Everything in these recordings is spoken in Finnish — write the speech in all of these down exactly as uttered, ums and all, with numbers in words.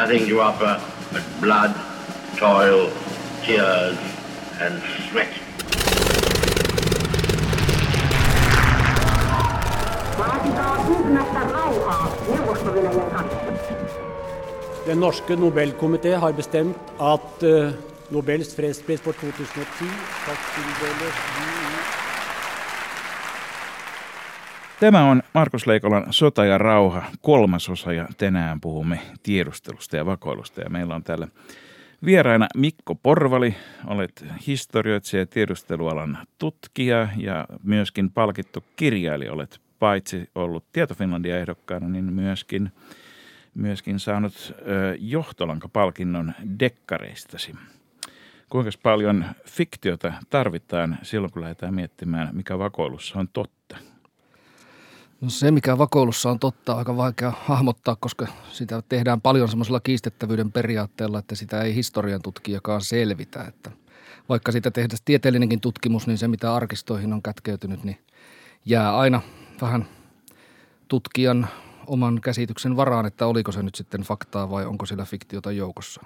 nothing to offer but blood, toil, tears and sweat. Den norske Nobelkomité har bestemt at uh, Nobels fredspris for tjugohundratio skal tildeles. Tämä on Markus Leikolan Sota ja rauha, kolmas osa, ja tänään puhumme tiedustelusta ja vakoilusta. Ja meillä on täällä vieraana Mikko Porvali. Olet historioitsija ja tiedustelualan tutkija ja myöskin palkittu kirjailija. Olet paitsi ollut Tieto-Finlandia ehdokkaana, niin myöskin, myöskin saanut johtolankapalkinnon dekkareistasi. Kuinka paljon fiktiota tarvitaan silloin, kun lähdetään miettimään, mikä vakoilussa on totta? No se, mikä vakoilussa on totta, on aika vaikea hahmottaa, koska sitä tehdään paljon semmoisella kiistettävyyden periaatteella, että sitä ei historian tutkijakaan selvitä. Että vaikka siitä tehdään tieteellinenkin tutkimus, niin se, mitä arkistoihin on kätkeytynyt, niin jää aina vähän tutkijan oman käsityksen varaan, että oliko se nyt sitten faktaa vai onko siellä fiktiota joukossa.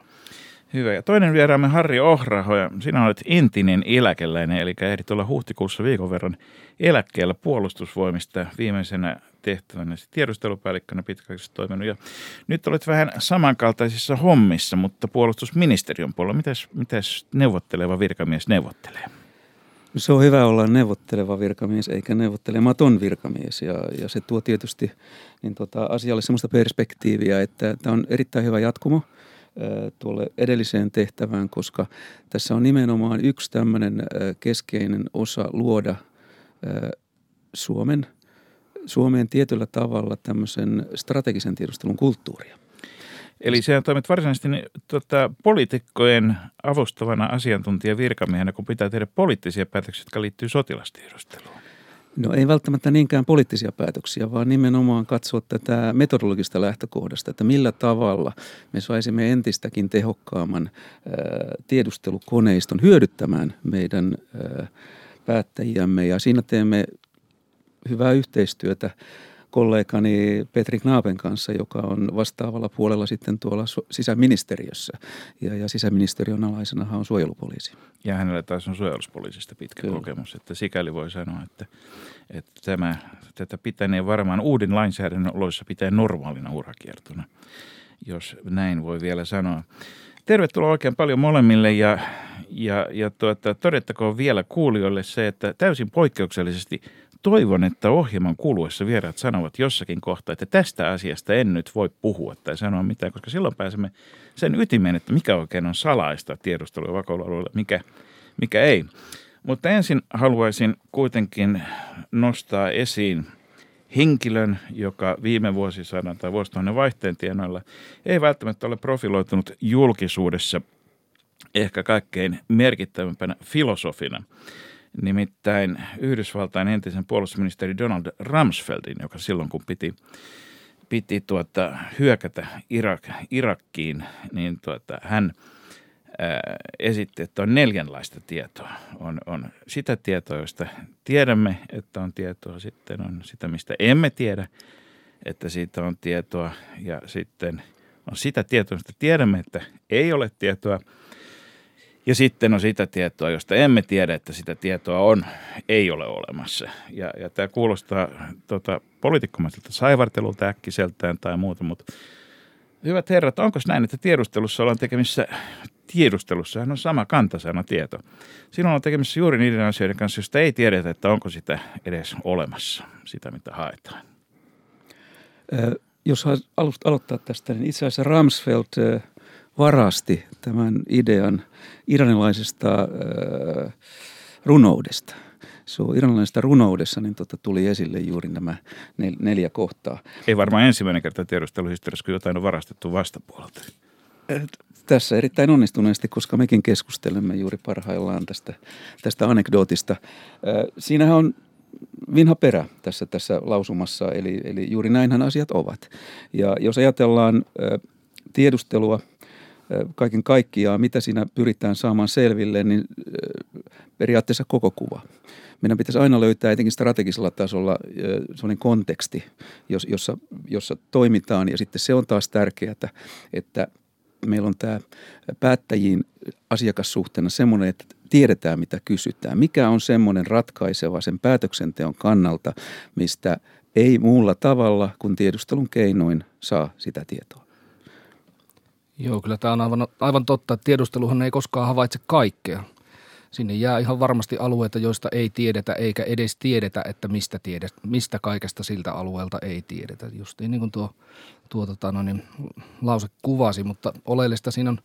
Hyvä. Ja toinen vieraamme Harri Ohra-aho, ja sinä olet entinen eläkeläinen, eli ehdit olla huhtikuussa viikon verran eläkkeellä puolustusvoimista, viimeisenä tehtävänä tiedustelupäällikkönä pitkäksi toiminut. Ja nyt olet vähän samankaltaisissa hommissa, mutta puolustusministeriön puolella. Mitäs, mitäs neuvotteleva virkamies neuvottelee? Se on hyvä olla neuvotteleva virkamies eikä neuvottelematon virkamies, ja, ja se tuo tietysti niin tota, asialle sellaista perspektiiviä, että tämä on erittäin hyvä jatkumo tuolle edelliseen tehtävään, koska tässä on nimenomaan yksi tämmöinen keskeinen osa luoda Suomen, Suomeen tietyllä tavalla tämmöisen strategisen tiedustelun kulttuuria. Eli sä toimit varsinaisesti tota, poliitikkojen avustavana asiantuntijavirkamiehenä, kun pitää tehdä poliittisia päätöksiä, jotka liittyy sotilastiedusteluun. No ei välttämättä niinkään poliittisia päätöksiä, vaan nimenomaan katsoa tätä metodologista lähtökohdasta, että millä tavalla me saisimme entistäkin tehokkaamman ää, tiedustelukoneiston hyödyttämään meidän ää, päättäjiämme. Ja siinä teemme hyvää yhteistyötä kollegani Petri Naapen kanssa, joka on vastaavalla puolella sitten tuolla sisäministeriössä. Ja, ja sisäministeriön alaisenahan on suojelupoliisi. Ja hänellä taas on suojeluspoliisista pitkä Kyllä. kokemus, että sikäli voi sanoa, että, että tämä, tätä pitäneen varmaan uuden lainsäädännön oloissa pitää normaalina urakiertona, jos näin voi vielä sanoa. Tervetuloa oikein paljon molemmille, ja, ja, ja tuota, todettakoon vielä kuulijoille se, että täysin poikkeuksellisesti toivon, että ohjelman kuluessa vieraat sanovat jossakin kohtaa, että tästä asiasta en nyt voi puhua tai sanoa mitään, koska silloin pääsemme sen ytimeen, että mikä oikein on salaista tiedustelu- ja vakoilualueella, mikä, mikä ei. Mutta ensin haluaisin kuitenkin nostaa esiin henkilön, joka viime vuosisadan tai vuosituhannen vaihteen tienoilla ei välttämättä ole profiloitunut julkisuudessa ehkä kaikkein merkittävämpänä filosofina. Nimittäin Yhdysvaltain entisen puolustusministeri Donald Rumsfeldin, joka silloin kun piti, piti tuota, hyökätä Irak, Irakkiin, niin tuota, hän ää, esitti, että on neljänlaista tietoa. On, on sitä tietoa, josta tiedämme, että on tietoa, sitten on sitä, mistä emme tiedä, että siitä on tietoa, ja sitten on sitä tietoa, josta tiedämme, että ei ole tietoa. Ja sitten on sitä tietoa, josta emme tiedä, että sitä tietoa on, ei ole olemassa. Ja, ja tämä kuulostaa tota, poliitikkomaiselta saivartelulta äkkiseltään tai muuta, mutta hyvät herrat, onko näin, että tiedustelussa ollaan tekemissä, tiedustelussahan on sama kantasana tieto. Silloin on tekemissä juuri niiden asioiden kanssa, josta ei tiedetä, että onko sitä edes olemassa, sitä mitä haetaan. Äh, jos alusta aloittaa tästä, niin itse asiassa Rumsfeld äh... varasti tämän idean iranilaisesta äh, runoudesta. Se on iranilaisesta runoudessa, niin tota, tuli esille juuri nämä nel- neljä kohtaa. Ei varmaan ensimmäinen kerta tiedusteluhistoriassa, kun jotain on varastettu vastapuolelta. Äh, tässä erittäin onnistuneesti, koska mekin keskustelemme juuri parhaillaan tästä, tästä anekdootista. Äh, siinähän on vinha perä tässä, tässä lausumassa, eli, eli juuri näinhän asiat ovat. Ja jos ajatellaan äh, tiedustelua kaiken kaikkiaan, mitä siinä pyritään saamaan selville, niin periaatteessa koko kuva. Meidän pitäisi aina löytää etenkin strategisella tasolla sellainen konteksti, jossa, jossa toimitaan, ja sitten se on taas tärkeää, että meillä on tämä päättäjiin asiakassuhteena semmoinen, että tiedetään mitä kysytään. Mikä on semmoinen ratkaiseva sen päätöksenteon kannalta, mistä ei muulla tavalla kuin tiedustelun keinoin saa sitä tietoa. Joo, kyllä tämä on aivan, aivan totta, että tiedusteluhan ei koskaan havaitse kaikkea. Sinne jää ihan varmasti alueita, joista ei tiedetä eikä edes tiedetä, että mistä, tiedet, mistä kaikesta siltä alueelta ei tiedetä. Justiin niin kuin tuo, tuo tota, no niin, lause kuvasi, mutta oleellista siinä on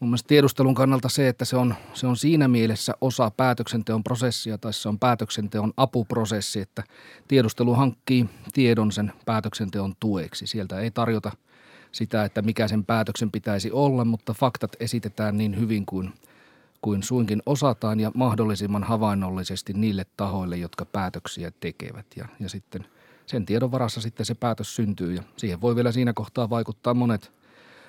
mun mielestä tiedustelun kannalta se, että se on, se on siinä mielessä osa päätöksenteon prosessia tai se on päätöksenteon apuprosessi, että tiedustelu hankkii tiedon sen päätöksenteon tueksi. Sieltä ei tarjota sitä, että mikä sen päätöksen pitäisi olla, mutta faktat esitetään niin hyvin kuin kuin suinkin osataan ja mahdollisimman havainnollisesti niille tahoille, jotka päätöksiä tekevät. Ja, ja sitten sen tiedon varassa sitten se päätös syntyy ja siihen voi vielä siinä kohtaa vaikuttaa monet,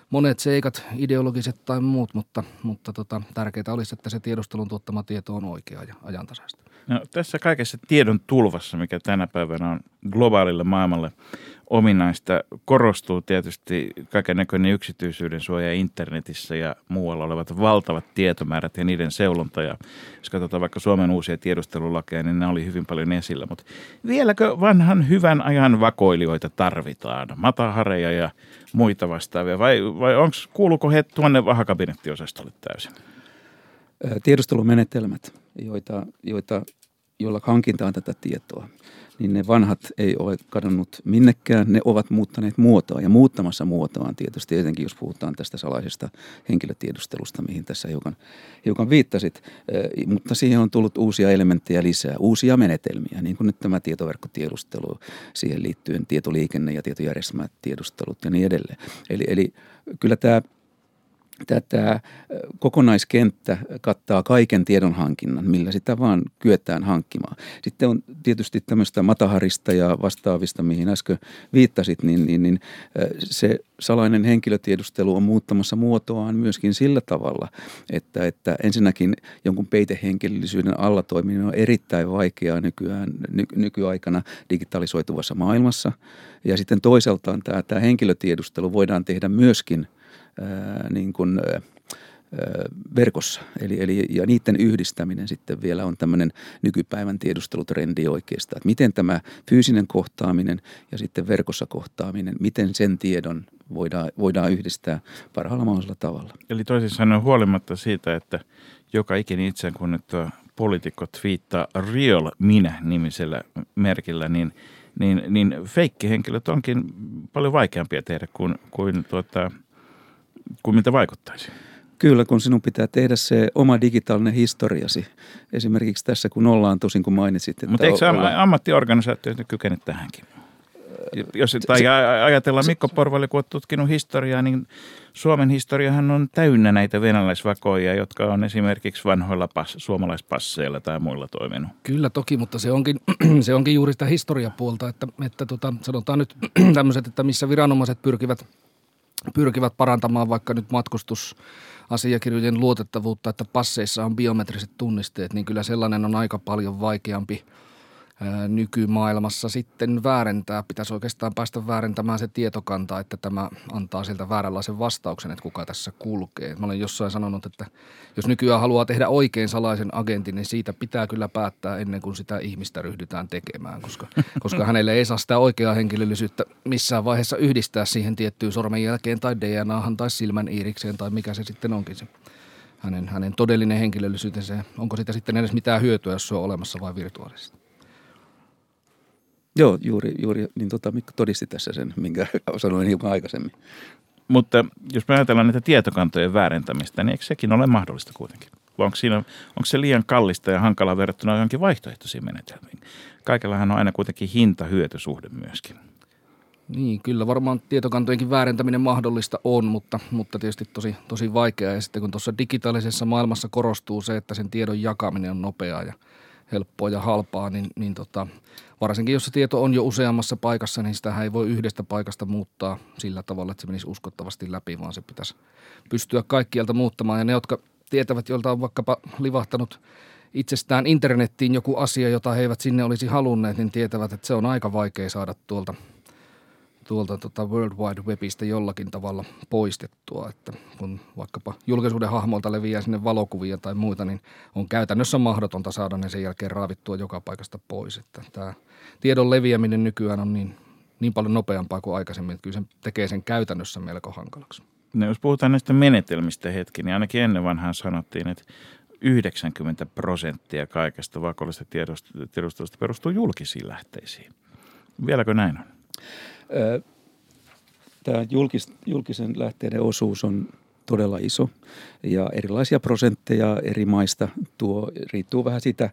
monet seikat, ideologiset tai muut, mutta, mutta tota, tärkeää olisi, että se tiedustelun tuottama tieto on oikea ja ajantasaista. No, tässä kaikessa tiedon tulvassa, mikä tänä päivänä on globaalille maailmalle ominaista, korostuu tietysti kaikennäköinen yksityisyyden suoja internetissä ja muualla olevat valtavat tietomäärät ja niiden seulonta. Ja jos katsotaan vaikka Suomen uusia tiedustelulakeja, niin ne oli hyvin paljon esillä. Mutta vieläkö vanhan hyvän ajan vakoilijoita tarvitaan, matahareja ja muita vastaavia, vai, vai onks, kuuluuko he tuonne vahakabinnettiosastolle täysin? Tiedustelumenetelmät, joita, joita, joilla hankintaan tätä tietoa, niin ne vanhat ei ole kadonnut minnekään. Ne ovat muuttaneet muotoa ja muuttamassa muotoaan tietysti, etenkin jos puhutaan tästä salaisesta henkilötiedustelusta, mihin tässä hiukan, hiukan viittasit. Eh, mutta siihen on tullut uusia elementtejä lisää, uusia menetelmiä, niin kuin nyt tämä tietoverkkotiedustelu, siihen liittyen tietoliikenne- ja tietojärjestelmätiedustelut ja niin edelleen. Eli, eli kyllä tämä... Tätä kokonaiskenttä kattaa kaiken tiedonhankinnan, millä sitä vaan kyetään hankkimaan. Sitten on tietysti tämmöistä mataharista ja vastaavista, mihin äsken viittasit, niin, niin, niin se salainen henkilötiedustelu on muuttamassa muotoaan myöskin sillä tavalla, että, että ensinnäkin jonkun peitehenkilöllisyyden alla toimiminen on erittäin vaikeaa nykyään, ny, nykyaikana digitalisoituvassa maailmassa. Ja sitten toisaaltaan tämä, tämä henkilötiedustelu voidaan tehdä myöskin Ää, niin kuin, ää, verkossa. Eli, eli, ja niiden yhdistäminen sitten vielä on tämmöinen nykypäivän tiedustelutrendi oikeastaan. Että miten tämä fyysinen kohtaaminen ja sitten verkossa kohtaaminen, miten sen tiedon voidaan, voidaan yhdistää parhaalla mahdollisella tavalla. Eli toisin sanoen huolimatta siitä, että joka ikinen itseään kunnioittava poliitikko twiittaa Real Minä-nimisellä merkillä, niin niin, niin feikkihenkilöt onkin paljon vaikeampia tehdä kuin, kuin tuota... kuin miltä vaikuttaisi? Kyllä, kun sinun pitää tehdä se oma digitaalinen historiasi. Esimerkiksi tässä, kun ollaan tosin, kun mainitsit. Mutta eikö olla... ammattiorganisaatioita kykene tähänkin? Jos tai se, ajatellaan Mikko Porvali, kun olet tutkinut historiaa, niin Suomen historiahan on täynnä näitä venäläisvakoja, jotka on esimerkiksi vanhoilla pass, suomalaispasseilla tai muilla toiminut. Kyllä toki, mutta se onkin, se onkin juuri sitä historiapuolta, että, että tota, sanotaan nyt tämmöiset, että missä viranomaiset pyrkivät pyrkivät parantamaan vaikka nyt matkustusasiakirjojen luotettavuutta, että passeissa on biometriset tunnisteet, niin kyllä sellainen on aika paljon vaikeampi ää, nykymaailmassa sitten väärentää. Pitäisi oikeastaan päästä väärentämään se tietokanta, että tämä antaa sieltä vääränlaisen vastauksen, että kuka tässä kulkee. Mä olen jossain sanonut, että jos nykyään haluaa tehdä oikein salaisen agentin, niin siitä pitää kyllä päättää ennen kuin sitä ihmistä ryhdytään tekemään, koska, koska hänelle ei saa sitä oikeaa henkilöllisyyttä missään vaiheessa yhdistää siihen tiettyyn sormenjälkeen tai D N A:han tai silmän iirikseen tai mikä se sitten onkin se hänen, hänen todellinen henkilöllisyytensä. Onko sitä sitten edes mitään hyötyä, jos se on olemassa vai virtuaalisesti? Joo, juuri, juuri niin tota, Mikko todisti tässä sen, minkä sanoin hiukan aikaisemmin. Mutta jos me ajatellaan näitä tietokantojen väärentämistä, niin eikö sekin ole mahdollista kuitenkin? Vai onko, siinä, onko se liian kallista ja hankalaa verrattuna johonkin vaihtoehtoisiin menetelmiin? Kaikellahan on aina kuitenkin hinta-hyötysuhde myöskin. Niin, kyllä varmaan tietokantojenkin väärentäminen mahdollista on, mutta, mutta tietysti tosi, tosi vaikeaa. Ja sitten kun tuossa digitaalisessa maailmassa korostuu se, että sen tiedon jakaminen on nopeaa ja helppoa ja halpaa, niin, niin tota, varsinkin jos se tieto on jo useammassa paikassa, niin sitähän ei voi yhdestä paikasta muuttaa sillä tavalla, että se menisi uskottavasti läpi, vaan se pitäisi pystyä kaikkialta muuttamaan. Ja ne, jotka tietävät, joilta on vaikkapa livahtanut itsestään internettiin joku asia, jota he eivät sinne olisi halunneet, niin tietävät, että se on aika vaikea saada tuolta, tuolta tota World Wide Webistä jollakin tavalla poistettua, että kun vaikkapa julkisuuden hahmoilta leviää sinne valokuvia tai muita, niin on käytännössä mahdotonta saada ne sen jälkeen raavittua joka paikasta pois. Että tämä tiedon leviäminen nykyään on niin, niin paljon nopeampaa kuin aikaisemmin, että kyllä se tekee sen käytännössä melko hankalaksi. No, jos puhutaan näistä menetelmistä hetki, niin ainakin ennen vanhaan sanottiin, että yhdeksänkymmentä prosenttia kaikesta vakollisesta tiedustelusta perustuu julkisiin lähteisiin. Vieläkö näin on? Tämä julkis, julkisen lähteiden osuus on todella iso ja erilaisia prosentteja eri maista tuo, riippuu vähän siitä,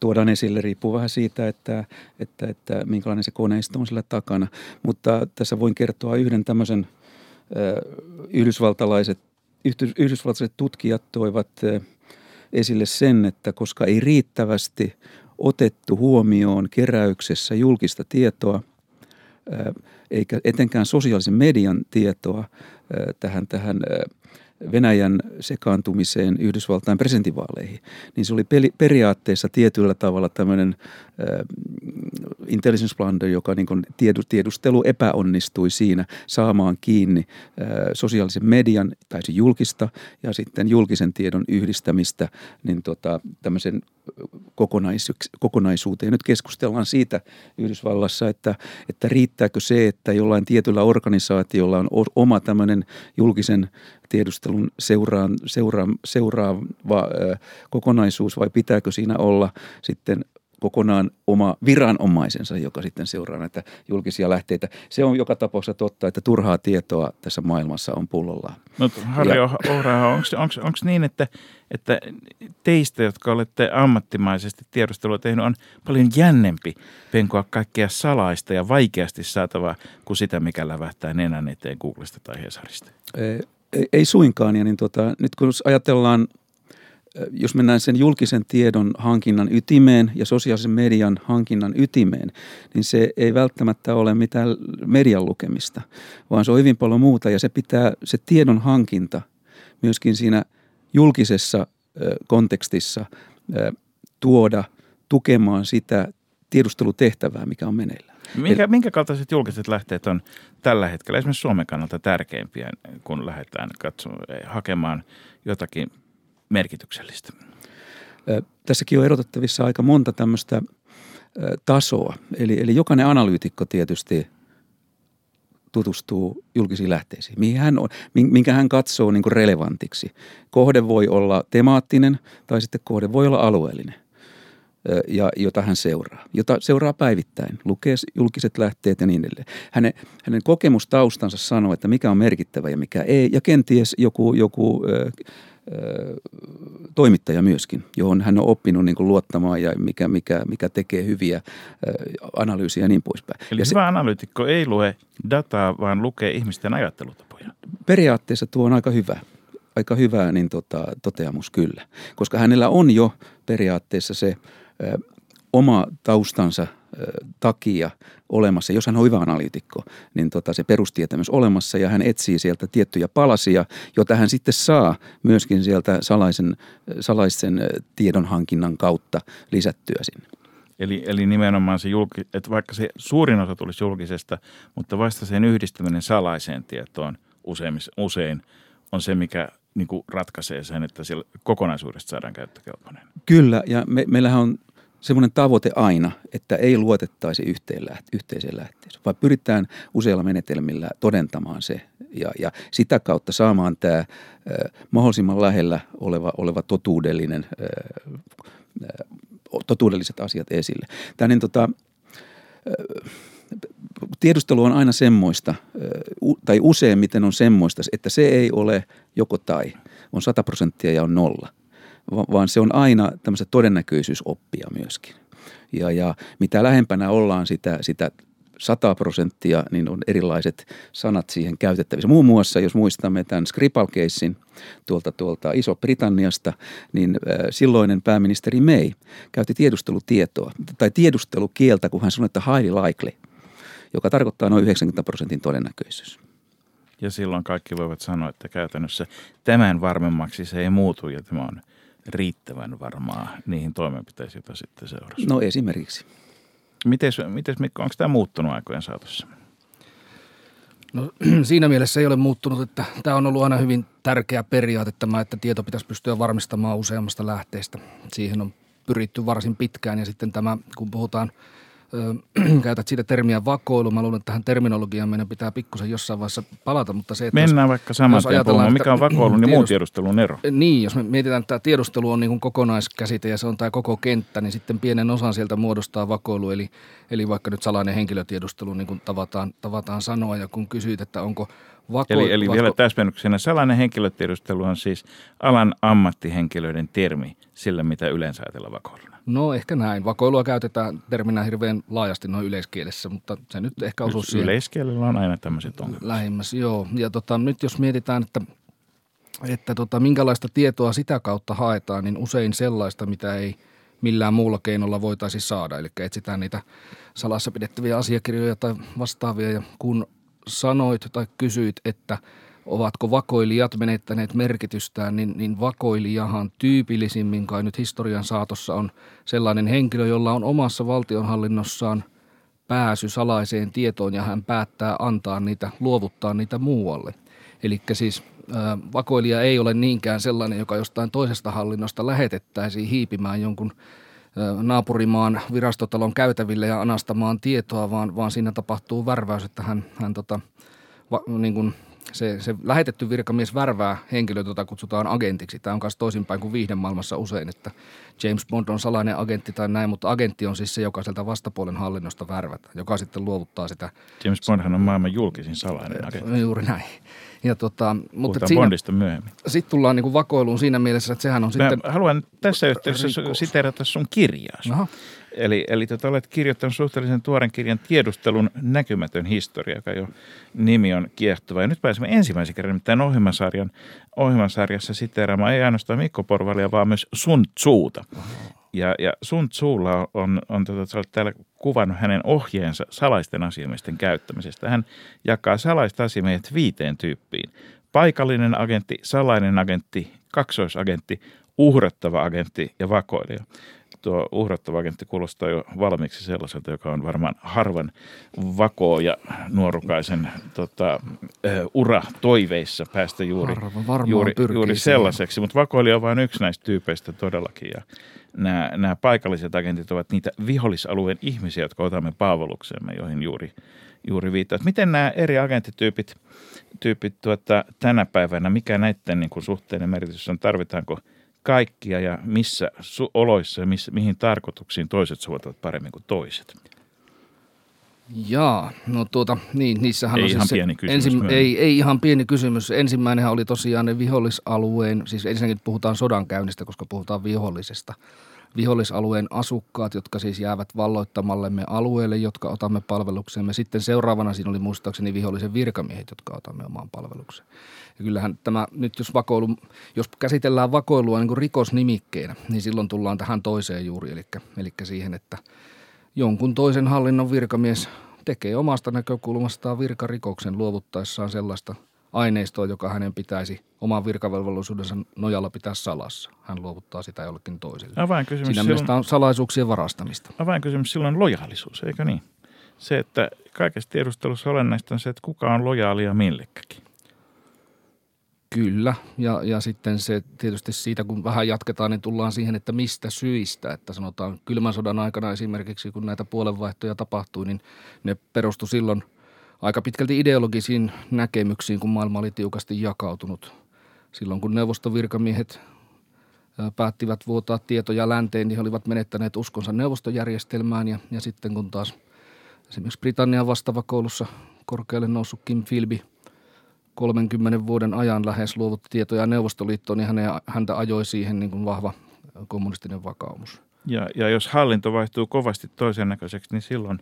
tuodaan esille, riippuu vähän siitä, että, että, että minkälainen se koneisto on sillä takana. Mutta tässä voin kertoa yhden tämmöisen yhdysvaltalaiset, yhdysvaltalaiset tutkijat toivat esille sen, että koska ei riittävästi otettu huomioon keräyksessä julkista tietoa, eikä etenkään sosiaalisen median tietoa tähän, tähän Venäjän sekaantumiseen Yhdysvaltain presidentinvaaleihin, niin se oli periaatteessa tietyllä tavalla tämmöinen intelligence blunder, joka niin kuin tiedustelu epäonnistui siinä saamaan kiinni sosiaalisen median, tai se julkista, ja sitten julkisen tiedon yhdistämistä niin tota, tämmöisen kokonaisuuteen. Nyt keskustellaan siitä Yhdysvallassa, että, että riittääkö se, että jollain tietyllä organisaatiolla on oma tämmöinen julkisen tiedustelun seuraan, seuraan, seuraava ö, kokonaisuus, vai pitääkö siinä olla sitten kokonaan oma viranomaisensa, joka sitten seuraa näitä julkisia lähteitä. Se on joka tapauksessa totta, että turhaa tietoa tässä maailmassa on pullollaan. No, Harri Ohra-aho, onko niin, että, että teistä, jotka olette ammattimaisesti tiedustelua tehnyt, on paljon jännempi penkoa kaikkea salaista ja vaikeasti saatavaa kuin sitä, mikä lävähtää nenän eteen Googlesta tai Hesarista? Ei, ei suinkaan. Ja niin tota, nyt kun ajatellaan, jos mennään sen julkisen tiedon hankinnan ytimeen ja sosiaalisen median hankinnan ytimeen, niin se ei välttämättä ole mitään median lukemista, vaan se on hyvin paljon muuta, ja se pitää se tiedon hankinta myöskin siinä julkisessa kontekstissa tuoda tukemaan sitä tiedustelutehtävää, mikä on meneillään. Minkä, minkä kaltaiset julkiset lähteet on tällä hetkellä esimerkiksi Suomen kannalta tärkeimpiä, kun lähdetään katsomaan, hakemaan jotakin merkityksellistä? Tässäkin on erotettavissa aika monta tämmöistä tasoa. Eli, eli jokainen analyytikko tietysti tutustuu julkisiin lähteisiin, mihin hän on, minkä hän katsoo niin kuin relevantiksi. Kohde voi olla temaattinen tai sitten kohde voi olla alueellinen, ja jota hän seuraa, jota seuraa päivittäin, lukee julkiset lähteet ja niin edelleen. Hänen, hänen kokemustaustansa sanoo, että mikä on merkittävä ja mikä ei, ja kenties joku, joku ö, ö, toimittaja myöskin, johon hän on oppinut niin kuin luottamaan ja mikä, mikä, mikä tekee hyviä ö, analyysiä ja niin poispäin. Eli ja hyvä se, analyytikko ei lue dataa, vaan lukee ihmisten ajattelutapoja. Periaatteessa tuo on aika hyvä. Aika hyvä niin tota, toteamus kyllä, koska hänellä on jo periaatteessa se ö, oma taustansa ö, takia olemassa. Jos hän on hyvä analyytikko, niin tota, se perustietämys olemassa, ja hän etsii sieltä tiettyjä palasia, joita hän sitten saa myöskin sieltä salaisen, salaisen tiedonhankinnan kautta lisättyä sinne. Eli, eli nimenomaan se, julki, että vaikka se suurin osa tulisi julkisesta, mutta vasta sen yhdistäminen salaiseen tietoon usein on se, mikä niin kuin ratkaisee sen, että siellä kokonaisuudesta saadaan käyttökelpoinen. Kyllä, ja me, meillähän on semmoinen tavoite aina, että ei luotettaisi yhteen läht, yhteiseen lähteeseen, vaan pyritään useilla menetelmillä todentamaan se ja, ja sitä kautta saamaan tämä äh, mahdollisimman lähellä oleva, oleva totuudellinen, äh, äh, totuudelliset asiat esille. Tämä niin tota... Äh, Tiedustelu on aina semmoista, tai useimmiten on semmoista, että se ei ole joko tai, on sata prosenttia ja on nolla, vaan se on aina tämmöistä todennäköisyysoppia myöskin. Ja, ja mitä lähempänä ollaan sitä, sitä sata prosenttia, niin on erilaiset sanat siihen käytettävissä. Muun muassa, jos muistamme tämän Skripal-keissin tuolta, tuolta Iso-Britanniasta, niin silloinen pääministeri May käytti tiedustelutietoa, tai tiedustelukieltä, kun hän sanoi, että highly likely, joka tarkoittaa noin yhdeksänkymmentä prosentin todennäköisyys. Ja silloin kaikki voivat sanoa, että käytännössä tämän varmemmaksi se ei muutu, ja tämä on riittävän varmaa niihin toimenpiteisiin, joita sitten seurasi. No esimerkiksi. Mites, mites Mikko, onko tämä muuttunut aikojen saatossa? No siinä mielessä ei ole muuttunut, että tämä on ollut aina hyvin tärkeä periaate tämä, että tieto pitäisi pystyä varmistamaan useammasta lähteestä. Siihen on pyritty varsin pitkään ja sitten tämä, kun puhutaan, äh, käytät siitä termiä vakoilu. Mä luulen, että tähän terminologiaan meidän pitää pikkusen jossain vaiheessa palata, mutta se, että mennään jos, vaikka saman tien mikä on vakoilun ja muun tiedustelun ero. Niin, jos me mietitään, että tämä tiedustelu on niin kuin kokonaiskäsite ja se on tämä koko kenttä, niin sitten pienen osan sieltä muodostaa vakoilu, eli, eli vaikka nyt salainen henkilötiedustelu, niin kuin tavataan, tavataan sanoa, ja kun kysyit, että onko Vako, eli eli vako. vielä täsmennyksenä, salainen henkilötiedustelu on siis alan ammattihenkilöiden termi sillä, mitä yleensä ajatellaan vakoiluna. No ehkä näin. Vakoilua käytetään terminä hirveän laajasti noin yleiskielessä, mutta se nyt ehkä osuu siihen. Yleiskielellä on aina tämmöiset ongelmat. Lähimmäs, joo. Ja tota, nyt jos mietitään, että, että tota, minkälaista tietoa sitä kautta haetaan, niin usein sellaista, mitä ei millään muulla keinolla voitaisiin saada. Eli etsitään niitä salassa pidettäviä asiakirjoja tai vastaavia, ja kun sanoit tai kysyit, että ovatko vakoilijat menettäneet merkitystään, niin, niin vakoilijahan tyypillisimmin kai nyt historian saatossa on sellainen henkilö, jolla on omassa valtionhallinnossaan pääsy salaiseen tietoon ja hän päättää antaa niitä, luovuttaa niitä muualle. Eli siis ää, vakoilija ei ole niinkään sellainen, joka jostain toisesta hallinnosta lähetettäisiin hiipimään jonkun naapurimaan virastotalon käytäville ja anastamaan tietoa, vaan, vaan siinä tapahtuu värväys, että hän, hän tota, va, niin kuin se, se lähetetty virkamies värvää henkilöä, jota kutsutaan agentiksi. Tämä on myös toisinpäin kuin viihden maailmassa usein, että James Bond on salainen agentti tai näin, mutta agentti on siis se, joka sieltä vastapuolen hallinnosta värvätään, joka sitten luovuttaa sitä. James Bondhan on maailman julkisin salainen agentti. Juuri näin. Ja tota, mutta puhutaan siinä, Bondista myöhemmin. Sitten tullaan niin kuin vakoiluun siinä mielessä, että sehän on Mä sitten haluan tässä yhteydessä rikos. siteerata sun kirjaasi. Aha. Eli, eli tota, olet kirjoittanut suhteellisen tuoren kirjan Tiedustelun näkymätön historia, joka jo nimi on kiehtova. Ja nyt pääsemme ensimmäisen kerran nimittäin ohjelmasarjan, ohjelmasarjassa siteeraamaan ei ainoastaan Mikko Porvalia, vaan myös Sun Tzuuta. Ja, ja Sun Tzulla on, on, on tota, täällä kuvannut hänen ohjeensa salaisten asiamiesten käyttämisestä. Hän jakaa salaiset asiamiehet viiteen tyyppiin. Paikallinen agentti, salainen agentti, kaksoisagentti, uhrattava agentti ja vakoilija. Tuo uhrattava agentti kuulostaa jo valmiiksi sellaiselta, joka on varmaan harvan vakoo ja nuorukaisen tota, ura toiveissa päästä juuri, juuri, juuri sellaiseksi. Mutta vakoilija on vain yksi näistä tyypeistä todellakin. Ja nämä, nämä paikalliset agentit ovat niitä vihollisalueen ihmisiä, jotka otamme palveluksemme, joihin juuri, juuri viittaat. Miten nämä eri agenttityypit tyypit, tuota, tänä päivänä, mikä näiden niin kuin suhteinen merkitys on, tarvitaanko kaikkia ja missä su- oloissa ja missä, mihin tarkoituksiin toiset suotavat paremmin kuin toiset? Jaa, no tuota, niin, niissähän ei on ihan siis pieni se, ensi, ei, ei ihan pieni kysymys. Ensimmäinenhän oli tosiaan ne vihollisalueen, siis ensinnäkin puhutaan sodankäynnistä, koska puhutaan vihollisesta. Vihollisalueen asukkaat, jotka siis jäävät valloittamallemme alueelle, jotka otamme palveluksemme. Sitten seuraavana siinä oli muistaakseni vihollisen virkamiehet, jotka otamme omaan palvelukseen. Ja kyllähän tämä nyt, jos, vakoilu, jos käsitellään vakoilua niin kuin rikosnimikkeenä, niin silloin tullaan tähän toiseen juuri, eli, eli siihen, että jonkun toisen hallinnon virkamies tekee omasta näkökulmastaan virkarikoksen luovuttaessaan sellaista aineistoa, joka hänen pitäisi oman virkavelvollisuudensa nojalla pitää salassa. Hän luovuttaa sitä jollekin toiselle. Avainkysymys Siinä silloin, mielestä on salaisuuksien varastamista. Avainkysymys silloin on lojaalisuus, eikö niin? Se, että kaikessa tiedustelussa olennaista on se, että kuka on lojaalia millekäkin. Kyllä, ja, ja sitten se tietysti siitä, kun vähän jatketaan, niin tullaan siihen, että mistä syistä. Että sanotaan kylmän sodan aikana esimerkiksi, kun näitä puolenvaihtoja tapahtui, niin ne perustui silloin aika pitkälti ideologisiin näkemyksiin, kun maailma oli tiukasti jakautunut. Silloin kun neuvostovirkamiehet päättivät vuotaa tietoja länteen, niin he olivat menettäneet uskonsa neuvostojärjestelmään. Ja, ja sitten kun taas esimerkiksi Britannian vastaavakoulussa korkealle noussut Kim Philby kolmenkymmenen vuoden ajan lähes luovutti tietoja Neuvostoliittoon, niin häne, häntä ajoi siihen niin kuin vahva kommunistinen vakaumus. Ja, ja jos hallinto vaihtuu kovasti toisen näköiseksi, niin silloin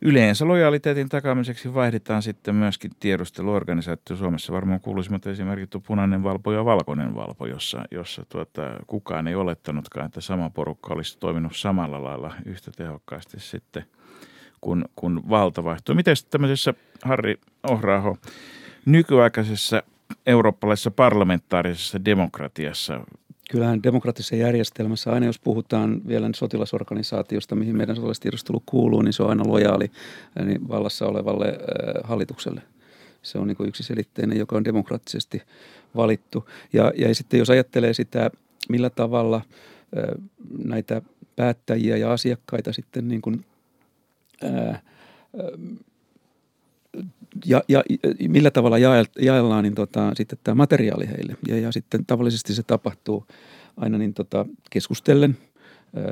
yleensä lojaliteetin takaamiseksi vaihdetaan sitten myöskin tiedusteluorganisaatio. Suomessa varmaan kuuluisimmat esimerkiksi punainen valpo ja valkoinen valpo, jossa, jossa tuota, kukaan ei olettanutkaan, että sama porukka olisi toiminut samalla lailla yhtä tehokkaasti sitten, kun, kun valta vaihtuu. Miten tämmöisessä, Harri Ohra-aho, nykyaikaisessa eurooppalaisessa parlamentaarisessa demokratiassa? Kyllähän demokraattisessa järjestelmässä aina, jos puhutaan vielä sotilasorganisaatiosta, mihin meidän sotilastiedustelu kuuluu, niin se on aina lojaali niin vallassa olevalle äh, hallitukselle. Se on niin kuin yksiselitteinen, joka on demokraattisesti valittu. Ja, ja sitten jos ajattelee sitä, millä tavalla ö, näitä päättäjiä ja asiakkaita sitten niin kuin, ö, ö, ja, ja millä tavalla jaellaan niin tota, sitten tämä materiaali heille. Ja, ja sitten tavallisesti se tapahtuu aina niin tota, keskustellen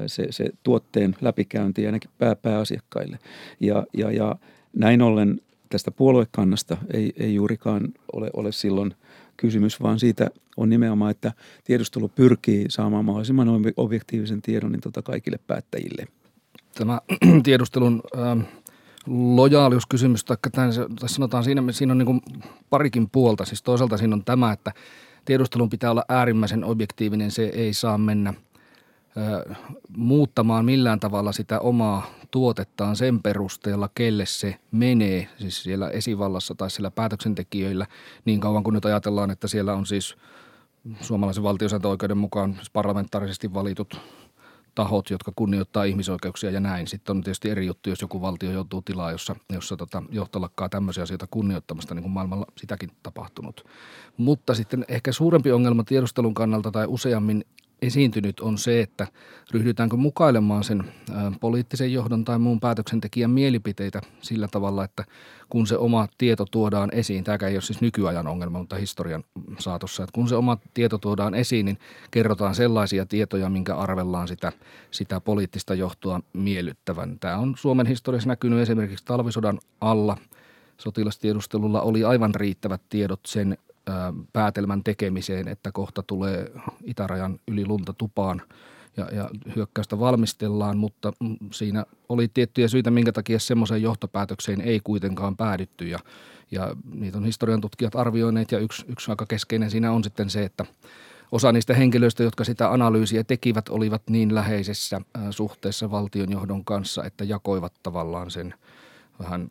se, se tuotteen läpikäynti ainakin pää, pääasiakkaille. Ja, ja, ja näin ollen tästä puoluekannasta ei, ei juurikaan ole, ole silloin kysymys, vaan siitä on nimenomaan, että tiedustelu pyrkii saamaan mahdollisimman objektiivisen tiedon niin tota kaikille päättäjille. Tämä tiedustelun ähm, lojaaliuskysymys, tai sanotaan siinä, siinä on niin kuin parikin puolta. Siis toisaalta siinä on tämä, että tiedustelun pitää olla äärimmäisen objektiivinen, se ei saa mennä äh, muuttamaan millään tavalla sitä omaa tuotettaan sen perusteella, kelle se menee, siis siellä esivallassa tai siellä päätöksentekijöillä, niin kauan kuin nyt ajatellaan, että siellä on siis suomalaisen valtiosääntöoikeuden mukaan parlamentaarisesti valitut tahot, jotka kunnioittaa ihmisoikeuksia ja näin. Sitten on tietysti eri juttu, jos joku valtio joutuu tilaan, jossa, jossa tota, johto lakkaa tämmöisiä asioita kunnioittamasta, niin kuin maailmalla sitäkin tapahtunut. Mutta sitten ehkä suurempi ongelma tiedustelun kannalta tai useammin esiintynyt on se, että ryhdytäänkö mukailemaan sen poliittisen johdon tai muun päätöksentekijän mielipiteitä sillä tavalla, että kun se oma tieto tuodaan esiin, tämäkään ei ole siis nykyajan ongelma, mutta historian saatossa, että kun se oma tieto tuodaan esiin, niin kerrotaan sellaisia tietoja, minkä arvellaan sitä, sitä poliittista johtoa miellyttävän. Tämä on Suomen historiassa näkynyt esimerkiksi talvisodan alla. Sotilastiedustelulla oli aivan riittävät tiedot sen päätelmän tekemiseen, että kohta tulee itärajan yli lunta tupaan ja, ja hyökkäystä valmistellaan, mutta siinä oli tiettyjä syitä, minkä takia semmoiseen johtopäätökseen ei kuitenkaan päädytty ja, ja niitä on historian tutkijat arvioineet ja yksi, yksi aika keskeinen siinä on sitten se, että osa niistä henkilöistä, jotka sitä analyysiä tekivät, olivat niin läheisessä suhteessa valtionjohdon kanssa, että jakoivat tavallaan sen vähän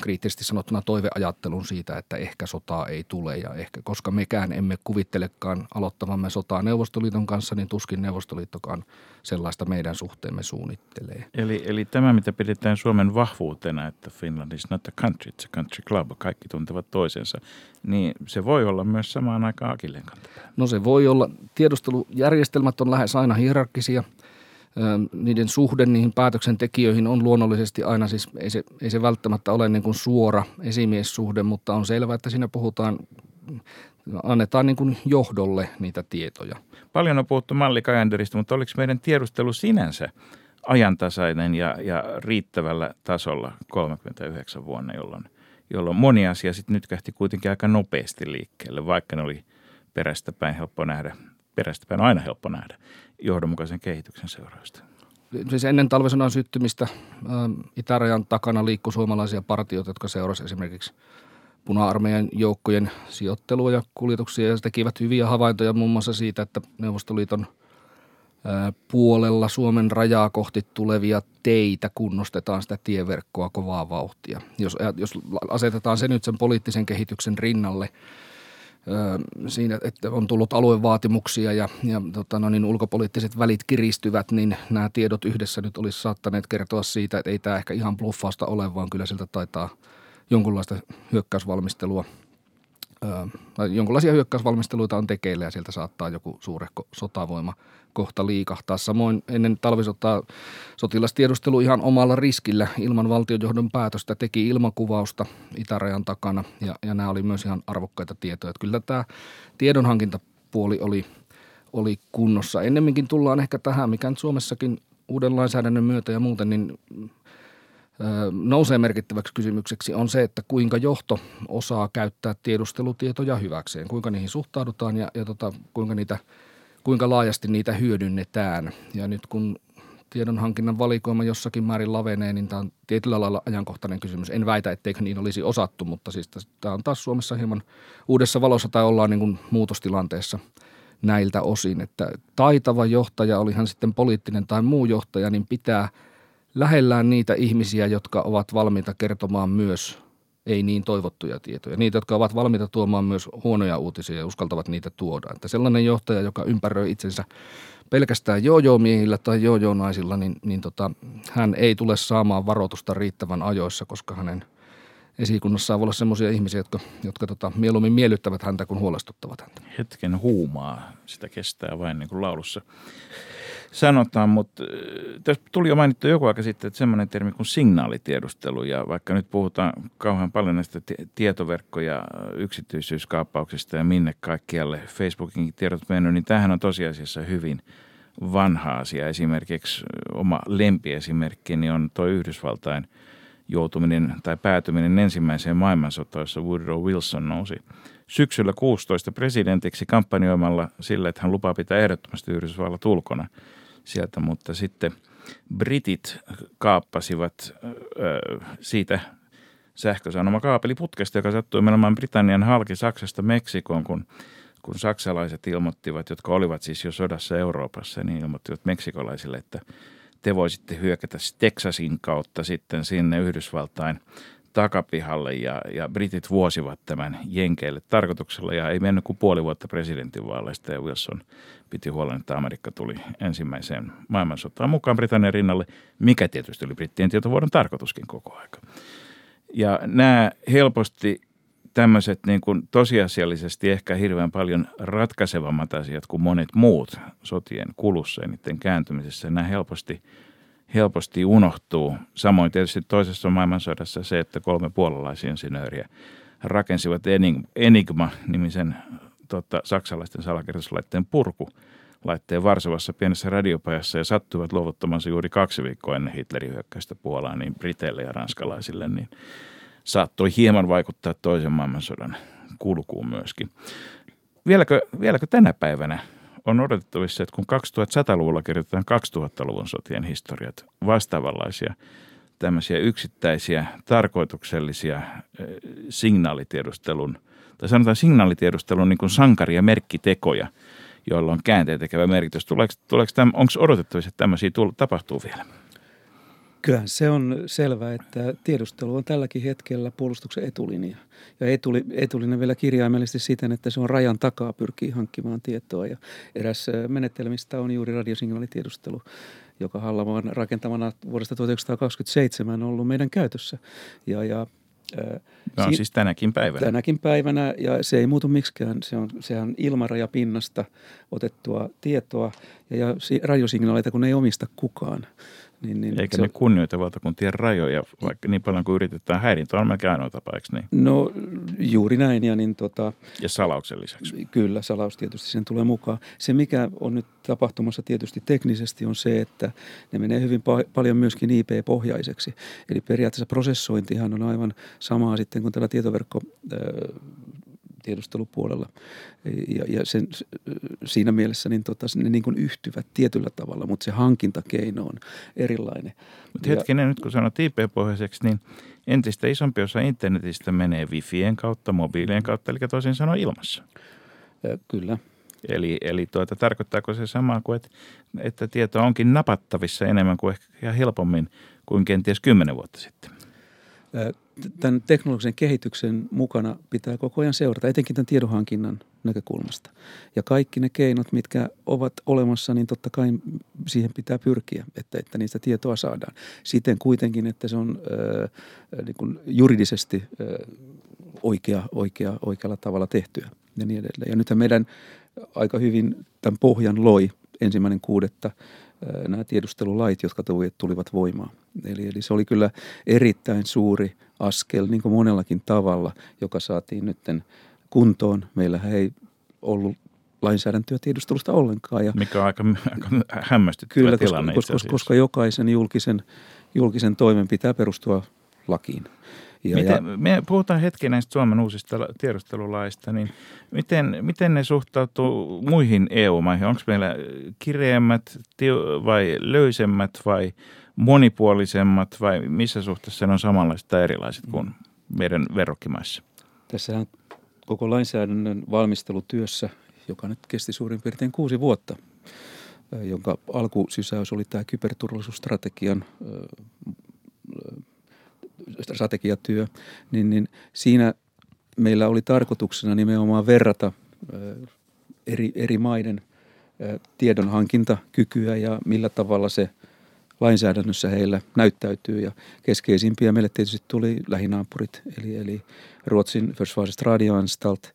kriittisesti sanottuna toiveajattelun siitä, että ehkä sotaa ei tule ja ehkä, koska mekään emme kuvittelekaan aloittavamme sotaa Neuvostoliiton kanssa, niin tuskin Neuvostoliittokaan sellaista meidän suhteemme suunnittelee. Eli, eli tämä, mitä pidetään Suomen vahvuutena, että Finland is not a country, it's a country club, kaikki tuntevat toisensa, niin se voi olla myös samaan aikaan akilleen kantapää. No se voi olla. Tiedustelujärjestelmät on lähes aina hierarkkisia. Niiden suhde niihin päätöksentekijöihin on luonnollisesti aina, siis ei se, ei se välttämättä ole niin kuin suora esimiessuhde, mutta on selvää, että siinä puhutaan, annetaan niin kuin johdolle niitä tietoja. Paljon on puhuttu mallikalenterista, mutta oliko meidän tiedustelu sinänsä ajantasainen ja, ja riittävällä tasolla kolmekymmentäyhdeksän vuonna, jolloin, jolloin moni asia sitten nyt kähti kuitenkin aika nopeasti liikkeelle, vaikka ne oli perästäpäin helppo nähdä. Perästäpäin on aina helppo nähdä johdonmukaisen kehityksen seurausta. Siis ennen talvisodan syttymistä itärajan takana liikkui suomalaisia partioita, jotka seurasivat esimerkiksi puna-armeijan joukkojen sijoittelua ja kuljetuksia. Ja tekivät hyviä havaintoja muun muassa siitä, että Neuvostoliiton puolella Suomen rajaa kohti tulevia teitä kunnostetaan sitä tieverkkoa kovaa vauhtia. Jos, jos asetetaan se nyt sen poliittisen kehityksen rinnalle, siinä, että on tullut aluevaatimuksia ja, ja tota, no niin, ulkopoliittiset välit kiristyvät, niin nämä tiedot yhdessä nyt olisi saattaneet kertoa siitä, että ei tämä ehkä ihan bluffausta ole, vaan kyllä siltä taitaa jonkunlaista hyökkäysvalmistelua, ö, tai jonkunlaisia hyökkäysvalmisteluita on tekeillä ja sieltä saattaa joku suurehko sotavoima kohta liikahtaa. Samoin ennen talvisotaa sotilastiedustelu ihan omalla riskillä ilman valtionjohdon päätöstä teki ilmakuvausta itärajan takana ja, ja nämä oli myös ihan arvokkaita tietoja. Että kyllä tämä tiedonhankintapuoli oli, oli kunnossa. Ennemminkin tullaan ehkä tähän, mikä nyt Suomessakin uuden lainsäädännön myötä ja muuten niin nousee merkittäväksi kysymykseksi on se, että kuinka johto osaa käyttää tiedustelutietoja hyväkseen, kuinka niihin suhtaudutaan ja, ja tota, kuinka niitä kuinka laajasti niitä hyödynnetään. Ja nyt kun tiedonhankinnan valikoima jossakin määrin lavenee, niin tämä on tietyllä lailla ajankohtainen kysymys. En väitä, etteikö niin olisi osattu, mutta siis tämä on taas Suomessa hieman uudessa valossa tai ollaan niin kuin muutostilanteessa näiltä osin. Että taitava johtaja, olihan sitten poliittinen tai muu johtaja, niin pitää lähellään niitä ihmisiä, jotka ovat valmiita kertomaan myös ei niin toivottuja tietoja. Niitä, jotka ovat valmiita tuomaan myös huonoja uutisia ja uskaltavat niitä tuoda. Että sellainen johtaja, joka ympäröi itsensä pelkästään joo-joo-miehillä tai joo-joo-naisilla, niin, niin tota, hän ei tule saamaan varoitusta riittävän ajoissa, koska hänen esikunnassa voi olla semmoisia ihmisiä, jotka, jotka tota, mieluummin miellyttävät häntä kuin huolestuttavat häntä. Hetken huumaa, sitä kestää vain niin kuin laulussa sanotaan, mutta tässä tuli jo mainittu joku aika sitten, että semmoinen termi kuin signaalitiedustelu, ja vaikka nyt puhutaan kauhean paljon näistä tietoverkkoja, yksityisyyskaappauksista ja minne kaikkialle Facebookin tiedot mennyt, niin tämähän on tosiasiassa hyvin vanha asia. Esimerkiksi oma lempiesimerkkini on tuo Yhdysvaltain joutuminen tai päätyminen ensimmäiseen maailmansotaan, jossa Woodrow Wilson nousi syksyllä kuusitoista presidentiksi kampanjoimalla sillä, että hän lupaa pitää ehdottomasti Yhdysvallat ulkona sieltä, mutta sitten britit kaappasivat öö, siitä sähkösanomakaapeliputkesta, joka sattui menemään Britannian halki Saksasta Meksikoon, kun, kun saksalaiset ilmoittivat, jotka olivat siis jo sodassa Euroopassa, niin ilmoittivat meksikolaisille, että te voisitte hyökätä Texasin kautta sitten sinne Yhdysvaltain takapihalle, ja, ja britit vuosivat tämän jenkeille tarkoituksella, ja ei mennyt kuin puoli vuotta presidentinvaaleista, ja Wilson piti huolen, että Amerikka tuli ensimmäiseen maailmansotaan mukaan Britannian rinnalle, mikä tietysti oli brittien tietovuodon tarkoituskin koko aika. Ja nämä helposti tämmöiset niin kuin tosiasiallisesti ehkä hirveän paljon ratkaisevammat asiat kuin monet muut sotien kulussa ja niiden kääntymisessä, nämä helposti helposti unohtuu. Samoin tietysti toisessa maailmansodassa se, että kolme puolalaisinsinööriä rakensivat Enigma-nimisen tota, saksalaisten salakirjoituslaitteen purkulaitteen Varsovassa pienessä radiopajassa ja sattuivat luovuttamansa juuri kaksi viikkoa ennen Hitlerin hyökkäystä Puolaan niin briteille ja ranskalaisille, niin saattoi hieman vaikuttaa toisen maailmansodan kulkuun myöskin. Vieläkö, vieläkö tänä päivänä on odotettavissa, että kun kaksituhattasataluvulla kirjoitetaan kaksituhattaluvun sotien historiat, vastaavanlaisia tämmöisiä yksittäisiä tarkoituksellisia signaalitiedustelun, tai sanotaan signaalitiedustelun niin kuin sankaria merkkitekoja, joilla on käänteentekevä merkitys. Tuleeko, tuleeko täm, onko odotettavissa, että tämmöisiä tapahtuu vielä? Kyllähän se on selvä, että tiedustelu on tälläkin hetkellä puolustuksen etulinja. Ja etuli, etulinja vielä kirjaimellisesti siten, että se on rajan takaa pyrkii hankkimaan tietoa. Ja eräs menetelmistä on juuri radiosignaalitiedustelu, joka Hallamaan rakentamana vuodesta tuhatyhdeksänsataakaksikymmentäseitsemän on ollut meidän käytössä. Ja, ja, ää, no si- siis tänäkin päivänä. Tänäkin päivänä, ja se ei muutu miksikään. Se on, sehän ilmarajapinnasta otettua tietoa ja, ja si- radiosignaaleita, kun ei omista kukaan. Niin, niin, eikä ne kunnioita valtakuntien rajoja, vaikka niin paljon kuin yritetään häirintä, on melkein ainoa tapa, eikö niin? No juuri näin. Ja, niin, tota, ja salauksen lisäksi. Kyllä, salaus tietysti sen tulee mukaan. Se, mikä on nyt tapahtumassa tietysti teknisesti, on se, että ne menee hyvin pa- paljon myöskin I P-pohjaiseksi. Eli periaatteessa prosessointihan on aivan samaa sitten kuin tällä tietoverkko öö, tiedustelupuolella. Ja, ja sen, siinä mielessä niin tota, ne niin kuin yhtyvät tietyllä tavalla, mutta se hankintakeino on erilainen. Mutta hetkinen, nyt kun sanot I P-pohjaiseksi, niin entistä isompi osa internetistä menee wifien kautta, mobiilien kautta, eli toisin sanoen ilmassa. Kyllä. Eli, eli tuota, tarkoittaako se samaa kuin, että, että tietoa onkin napattavissa enemmän kuin ehkä ja helpommin kuin kenties kymmenen vuotta sitten? Tämän teknologisen kehityksen mukana pitää koko ajan seurata, etenkin tämän tiedonhankinnan näkökulmasta. Ja kaikki ne keinot, mitkä ovat olemassa, niin totta kai siihen pitää pyrkiä, että, että niistä tietoa saadaan. Siten kuitenkin, että se on äh, niin kuin juridisesti äh, oikea, oikea, oikealla tavalla tehtyä ja niin edelleen. Ja nythän meidän aika hyvin tämän pohjan loi ensimmäinen kuudetta äh, nämä tiedustelulait, jotka tulivat voimaan. Eli, eli se oli kyllä erittäin suuri askel niin kuin monellakin tavalla, joka saatiin nytten kuntoon. Meillähän ei ollut lainsäädäntöä tiedustelusta ollenkaan. Ja mikä on aika, aika hämmästyttävä kyllä, tilanne koska, koska, koska jokaisen julkisen, julkisen toimen pitää perustua lakiin. Ja, miten, ja, me puhutaan hetki näistä Suomen uusista tiedustelulaista, niin miten, miten ne suhtautuu muihin E U-maihin? Onko meillä kireämmät vai löysemmät vai monipuolisemmat vai missä suhteessa ne on samanlaiset tai erilaiset kuin meidän verrokkimaissa? Tässähän koko lainsäädännön valmistelutyössä, joka nyt kesti suurin piirtein kuusi vuotta, jonka alkusysäys oli tämä kyberturvallisuusstrategian strategiatyö, niin, niin siinä meillä oli tarkoituksena nimenomaan verrata eri, eri maiden tiedonhankintakykyä ja millä tavalla se lainsäädännössä heillä näyttäytyy. Ja keskeisimpiä meille tietysti tuli lähinaapurit, eli, eli Ruotsin Försvarets Radioanstalt,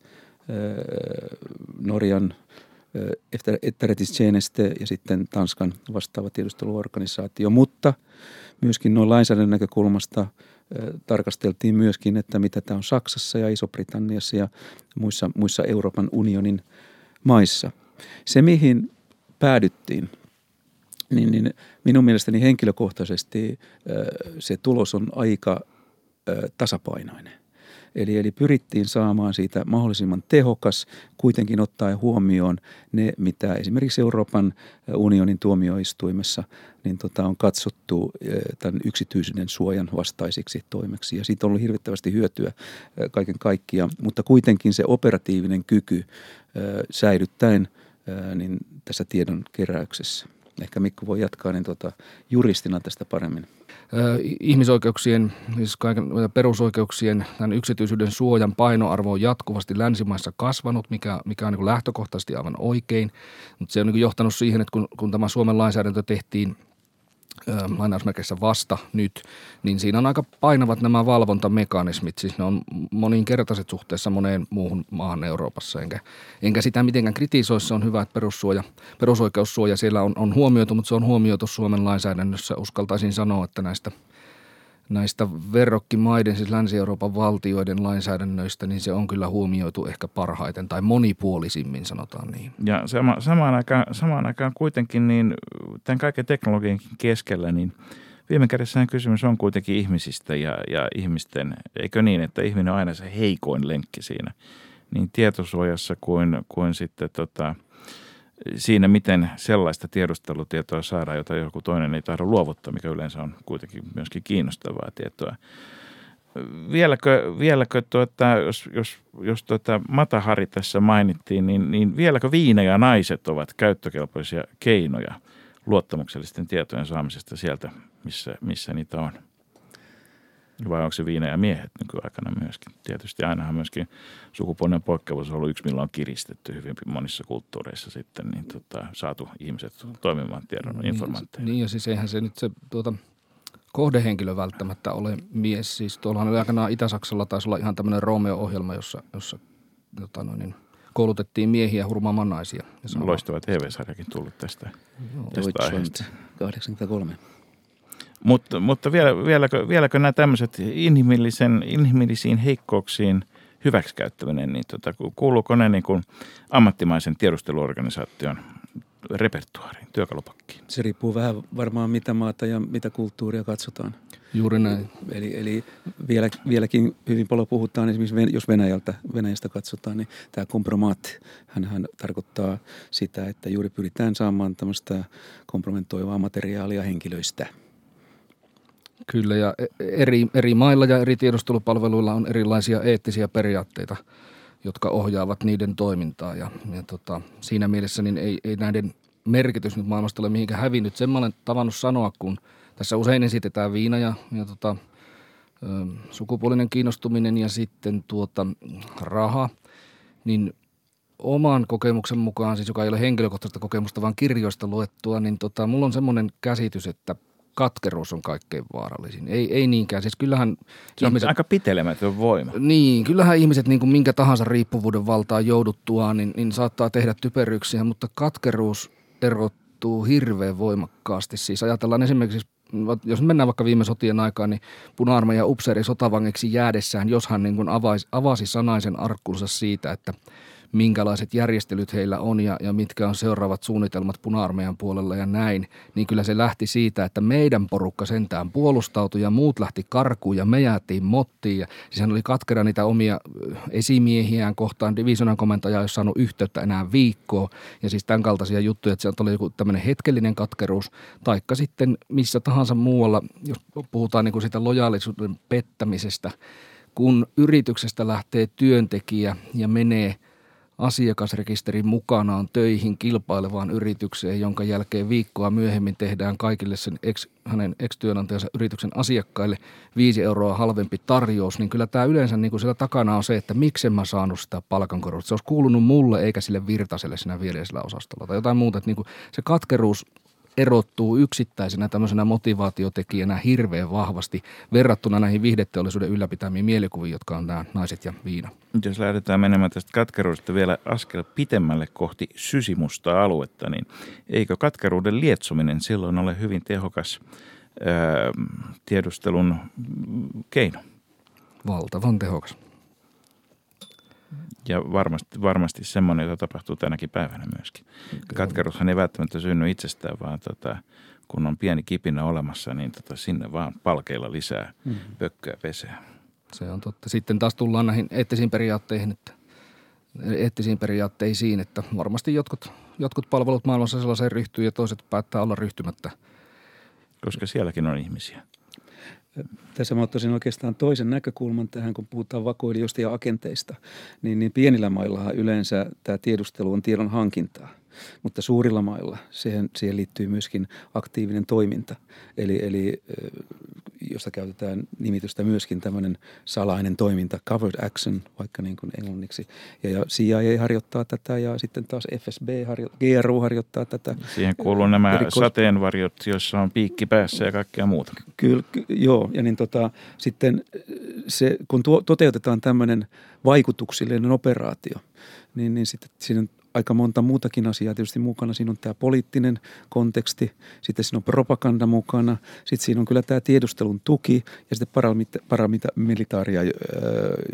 Norjan Efterretningstjeneste ja sitten Tanskan vastaava tiedusteluorganisaatio, mutta myöskin noin lainsäädännön näkökulmasta tarkasteltiin myöskin, että mitä tämä on Saksassa ja Iso-Britanniassa ja muissa, muissa Euroopan unionin maissa. Se, mihin päädyttiin, niin, niin minun mielestäni henkilökohtaisesti se tulos on aika tasapainoinen. Eli, eli pyrittiin saamaan siitä mahdollisimman tehokas, kuitenkin ottaen huomioon ne, mitä esimerkiksi Euroopan unionin tuomioistuimessa niin tota, on katsottu tämän yksityisyyden suojan vastaisiksi toimeksi. Ja siitä on ollut hirvittävästi hyötyä kaiken kaikkiaan, mutta kuitenkin se operatiivinen kyky säilyttäen niin tässä tiedon keräyksessä. Ehkä Mikko voi jatkaa niin tota, juristina tästä paremmin. Ihmisoikeuksien, siis kaiken perusoikeuksien, tämän yksityisyyden suojan painoarvo on jatkuvasti länsimaissa kasvanut, mikä, mikä on niin kuin lähtökohtaisesti aivan oikein. Mutta se on niin kuin johtanut siihen, että kun, kun tämä Suomen lainsäädäntö tehtiin ää, lainausmerkeissä vasta nyt, niin siinä on aika painavat nämä valvontamekanismit. Siis ne on moninkertaiset suhteessa moneen muuhun maahan Euroopassa. Enkä, enkä sitä mitenkään kritisoissa. On hyvä, että perussuoja, perusoikeussuoja siellä on, on huomioitu, mutta se on huomioitu Suomen lainsäädännössä. Uskaltaisin sanoa, että näistä, näistä verrokkimaiden, siis Länsi-Euroopan valtioiden lainsäädännöistä, niin se on kyllä huomioitu ehkä parhaiten tai monipuolisimmin, sanotaan niin. Ja sama, samaan, aikaan, samaan aikaan kuitenkin niin tämän kaiken teknologian keskellä, niin viime kädessään kysymys on kuitenkin ihmisistä ja, ja ihmisten, eikö niin, että ihminen on aina se heikoin lenkki siinä, niin tietosuojassa kuin, kuin sitten tota, siinä, miten sellaista tiedustelutietoa saadaan, jota joku toinen ei tahdo luovuttaa, mikä yleensä on kuitenkin myöskin kiinnostavaa tietoa. Vieläkö, vieläkö tuota, jos, jos, jos tuota Mata Hari tässä mainittiin, niin, niin vieläkö viina ja naiset ovat käyttökelpoisia keinoja luottamuksellisten tietojen saamisesta sieltä, missä, missä niitä on? Vai onko se viina ja miehet nykyaikana myöskin? Tietysti ainahan myöskin sukupuolinen poikkeavuus on ollut yksi, millä on kiristetty hyvin monissa kulttuureissa sitten, niin tota, saatu ihmiset toimimaan tiedon informantteina. Niin, niin ja siis eihän se nyt se tuota, kohdehenkilö välttämättä ole mies. Siis tuollahan oli aikanaan Itä-Saksalla taisi olla ihan tämmöinen Romeo-ohjelma, jossa, jossa tota noin, koulutettiin miehiä hurmaamaan naisia. Loistava T V-sarjakin tullut tästä, no, tästä aiheesta. kahdeksankymmentäkolme Mutta, mutta vielä, vieläkö, vieläkö nämä tämmöiset inhimillisen, inhimillisiin heikkouksiin hyväksikäyttäminen, niin tota, kuuluuko ne niin kuin ammattimaisen tiedusteluorganisaation repertuaariin, työkalupakkiin? Se riippuu vähän varmaan mitä maata ja mitä kulttuuria katsotaan. Juuri näin. Eli, eli vielä, vieläkin hyvin paljon puhutaan, esimerkiksi jos Venäjältä, Venäjästä katsotaan, niin tämä kompromaatti, hänhän tarkoittaa sitä, että juuri pyritään saamaan tämmöistä kompromentoivaa materiaalia henkilöistä. Kyllä, ja eri, eri mailla ja eri tiedustelupalveluilla on erilaisia eettisiä periaatteita, jotka ohjaavat niiden toimintaa. Ja, ja tota, siinä mielessä niin ei, ei näiden merkitys nyt maailmasta ole mihinkään hävinnyt. Sen mä olen tavannut sanoa, kun tässä usein esitetään viina ja, ja tota, ö, sukupuolinen kiinnostuminen ja sitten tuota, raha, niin oman kokemuksen mukaan, siis joka ei ole henkilökohtaista kokemusta, vaan kirjoista luettua, niin tota, mulla on semmoinen käsitys, että katkeruus on kaikkein vaarallisin. Ei, ei niinkään. Siis kyllähän se ihmiset, on aika pitelemätön voima. Niin, kyllähän ihmiset niin kuin minkä tahansa riippuvuuden valtaa jouduttuaan, niin, niin saattaa tehdä typeryksiä, mutta katkeruus erottuu hirveän voimakkaasti. Siis ajatellaan esimerkiksi, jos mennään vaikka viime sotien aikaan, niin puna-armeijan upseeri sotavangiksi jäädessään, jos hän niin kuin avasi, avasi sanaisen arkkunsa siitä, että minkälaiset järjestelyt heillä on ja, ja mitkä on seuraavat suunnitelmat puna-armeijan puolella ja näin, niin kyllä se lähti siitä, että meidän porukka sentään puolustautui ja muut lähti karkuun ja me jäätiin mottiin. Ja siis hän oli katkera niitä omia esimiehiään kohtaan. Divisionan komentaja ei ole saanut yhteyttä enää viikkoa ja siis tämän kaltaisia juttuja, että sieltä oli joku tämmöinen hetkellinen katkeruus, taikka sitten missä tahansa muualla, jos puhutaan niin kuin siitä lojaalisuuden pettämisestä, kun yrityksestä lähtee työntekijä ja menee asiakasrekisterin mukanaan töihin kilpailevaan yritykseen, jonka jälkeen viikkoa myöhemmin tehdään kaikille sen ex, hänen ex-työnantajansa yrityksen asiakkaille viisi euroa halvempi tarjous, niin kyllä tämä yleensä niin kuin siellä takana on se, että miksen mä saanut sitä palkankorotusta. Se olisi kuulunut mulle eikä sille Virtaselle siinä viljelijäisellä osastolla tai jotain muuta. Että niin kuin se katkeruus erottuu yksittäisenä tämmöisenä motivaatiotekijänä hirveän vahvasti verrattuna näihin viihdeteollisuuden ylläpitämiin mielikuviin, jotka on nämä naiset ja viina. Nyt jos lähdetään menemään tästä katkeruudesta vielä askel pitemmälle kohti sysimustaa aluetta, niin eikö katkeruuden lietsuminen silloin ole hyvin tehokas öö, tiedustelun keino? Valtavan tehokas. Ja varmasti, varmasti semmoinen, jota tapahtuu tänäkin päivänä myöskin. Katkeruushan ei välttämättä synny itsestään, vaan tota, kun on pieni kipinä olemassa, niin tota, sinne vaan palkeilla lisää mm-hmm. pökköä pesää. Se on totta. Sitten taas tullaan näihin eettisiin periaatteihin, että, eettisiin periaatteisiin, että varmasti jotkut, jotkut palvelut maailmassa sellaiseen ryhtyy ja toiset päättää olla ryhtymättä. Koska sielläkin on ihmisiä. Tässä mä ottaisin oikeastaan toisen näkökulman tähän, kun puhutaan vakoilijoista ja agenteista, niin, niin pienillä maillahan yleensä tämä tiedustelu on tiedon hankintaa, mutta suurilla mailla siihen, siihen liittyy myöskin aktiivinen toiminta, eli, eli josta käytetään nimitystä myöskin tämmöinen salainen toiminta, covered action, vaikka niin kuin englanniksi, ja, ja C I A harjoittaa tätä ja sitten taas F S B, harjo- G R U harjoittaa tätä. Siihen kuuluu nämä erikois- sateenvarjot, joissa on piikki päässä ja kaikkea muuta. Kyllä, ky- joo, ja niin tota, sitten se, kun tuo, toteutetaan tämmöinen vaikutuksellinen operaatio, niin, niin sitten siinä aika monta muutakin asiaa tietysti mukana. Siinä on tämä poliittinen konteksti, sitten siinä on propaganda mukana, sitten siinä on kyllä tämä tiedustelun tuki ja sitten paramilitaaria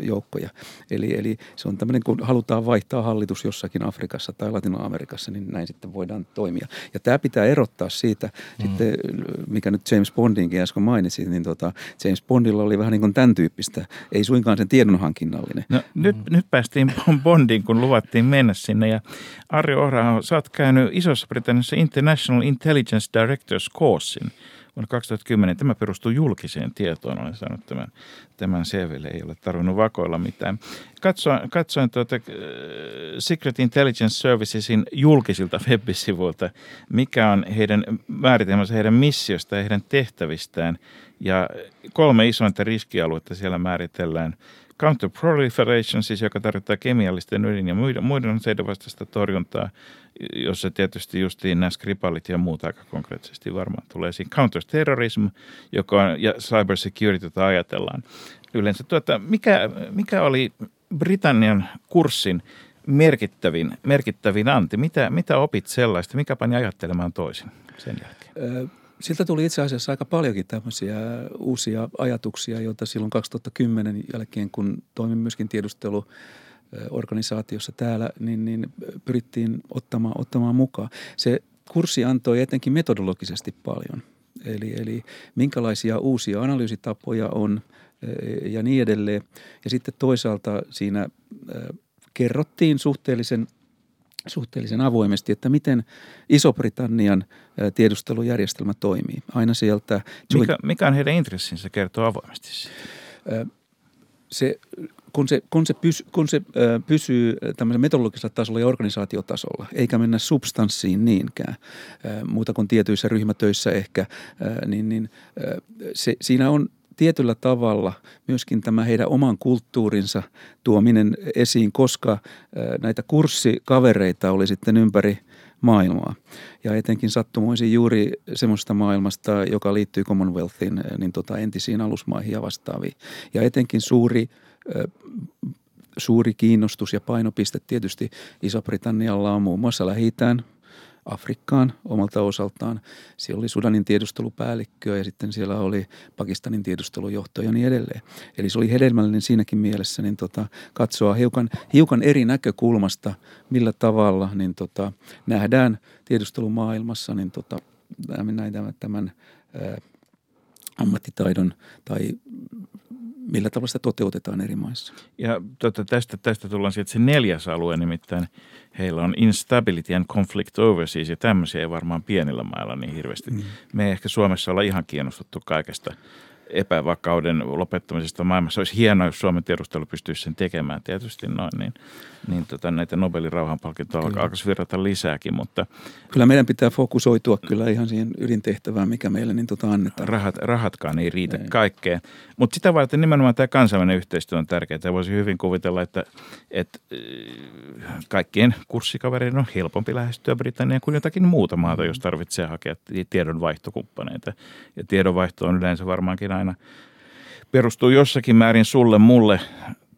joukkoja. Eli, eli se on tämmöinen, kun halutaan vaihtaa hallitus jossakin Afrikassa tai Latino-Amerikassa, niin näin sitten voidaan toimia. Ja tämä pitää erottaa siitä, mm. sitten, mikä nyt James Bondinkin äsken mainitsin, niin tota, James Bondilla oli vähän niin kuin tämän tyyppistä, ei suinkaan sen tiedonhankinnallinen. No, nyt, mm. nyt päästiin Bondiin, kun luvattiin mennä sinne ja Harri Ohra-aho, sä oot käynyt Isossa-Britanniassa International Intelligence Directors Coursein vuonna kaksituhattakymmenen. Tämä perustuu julkiseen tietoon, olen saanut tämän, tämän C V:lle, ei ole tarvinnut vakoilla mitään. Katsoin, katsoin tuota Secret Intelligence Servicesin julkisilta web-sivuilta, mikä on heidän määritelmänsä heidän missiosta ja heidän tehtävistään. Ja kolme isointa riskialuetta siellä määritellään. Counterproliferation, siis joka tarkoittaa kemiallisten ydin- ja muiden aseiden vastaista torjuntaa, jossa tietysti justiin nämä skripalit ja muut aika konkreettisesti varmaan tulee siinä. Counterterrorism, joka on, ja cyber security, jota ajatellaan yleensä. Tuota, mikä, mikä oli Britannian kurssin merkittävin, merkittävin anti? Mitä, mitä opit sellaista? Mikä pani ajattelemaan toisin sen jälkeen? Ö- Siltä tuli itse asiassa aika paljonkin tämmöisiä uusia ajatuksia, joita silloin kaksituhattakymmenen jälkeen, kun toimin myöskin tiedusteluorganisaatiossa täällä, niin, niin pyrittiin ottamaan, ottamaan mukaan. Se kurssi antoi etenkin metodologisesti paljon, eli, eli minkälaisia uusia analyysitapoja on ja niin edelleen. Ja sitten toisaalta siinä kerrottiin suhteellisen suhteellisen avoimesti, että miten Iso-Britannian tiedustelujärjestelmä toimii. Aina sieltä... Mikä, mikä on heidän intressinsä kertoo avoimesti? Se, kun se, kun se, pys, kun se pysyy tämmöisellä metodologisella tasolla ja organisaatiotasolla, eikä mennä substanssiin niinkään, muuta kuin tietyissä ryhmätöissä ehkä, niin, niin se, siinä on tietyllä tavalla myöskin tämä heidän oman kulttuurinsa tuominen esiin, koska näitä kurssikavereita oli sitten ympäri maailmaa. Ja etenkin sattumoisin juuri semmoista maailmasta, joka liittyy Commonwealthiin, niin tota entisiin alusmaihin ja vastaaviin. Ja etenkin suuri, suuri kiinnostus ja painopiste tietysti Iso-Britannialla on muun muassa Lähi-itään, Afrikkaan omalta osaltaan. Siellä oli Sudanin tiedustelupäällikköä ja sitten siellä oli Pakistanin tiedustelujohto ja niin edelleen. Eli se oli hedelmällinen siinäkin mielessä niin tota, katsoa hiukan, hiukan eri näkökulmasta, millä tavalla niin tota, nähdään tiedustelumaailmassa niin tota, näitä, tämän ää, ammattitaidon tai millä tavalla sitä toteutetaan eri maissa. Ja tota, tästä, tästä tullaan siihen, että se neljäs alue nimittäin, heillä on instability and conflict overseas, ja tämmöisiä ei varmaan pienillä mailla niin hirveästi. Mm. Me ei ehkä Suomessa olla ihan kiinnostuttu kaikesta epävakauden lopettamisesta maailmassa. Olisi hienoa, jos Suomen tiedustelu pystyisi sen tekemään tietysti noin, niin, niin tota, näitä Nobelin rauhanpalkintoja alkaisi virrata lisääkin, mutta... Kyllä meidän pitää fokusoitua kyllä ihan siihen ydintehtävään, mikä meille niin tota annetaan. Rahat, rahatkaan ei riitä ei. Kaikkeen, mutta sitä varten nimenomaan tämä kansainvälinen yhteistyö on tärkeää. Ja voisi hyvin kuvitella, että, että kaikkien kurssikavereiden on helpompi lähestyä Britanniaan kuin jotakin muuta maata, jos tarvitsee hakea tiedonvaihtokumppaneita. Ja tiedonvaihto on yleensä varmaankin aina perustuu jossakin määrin sulle, mulle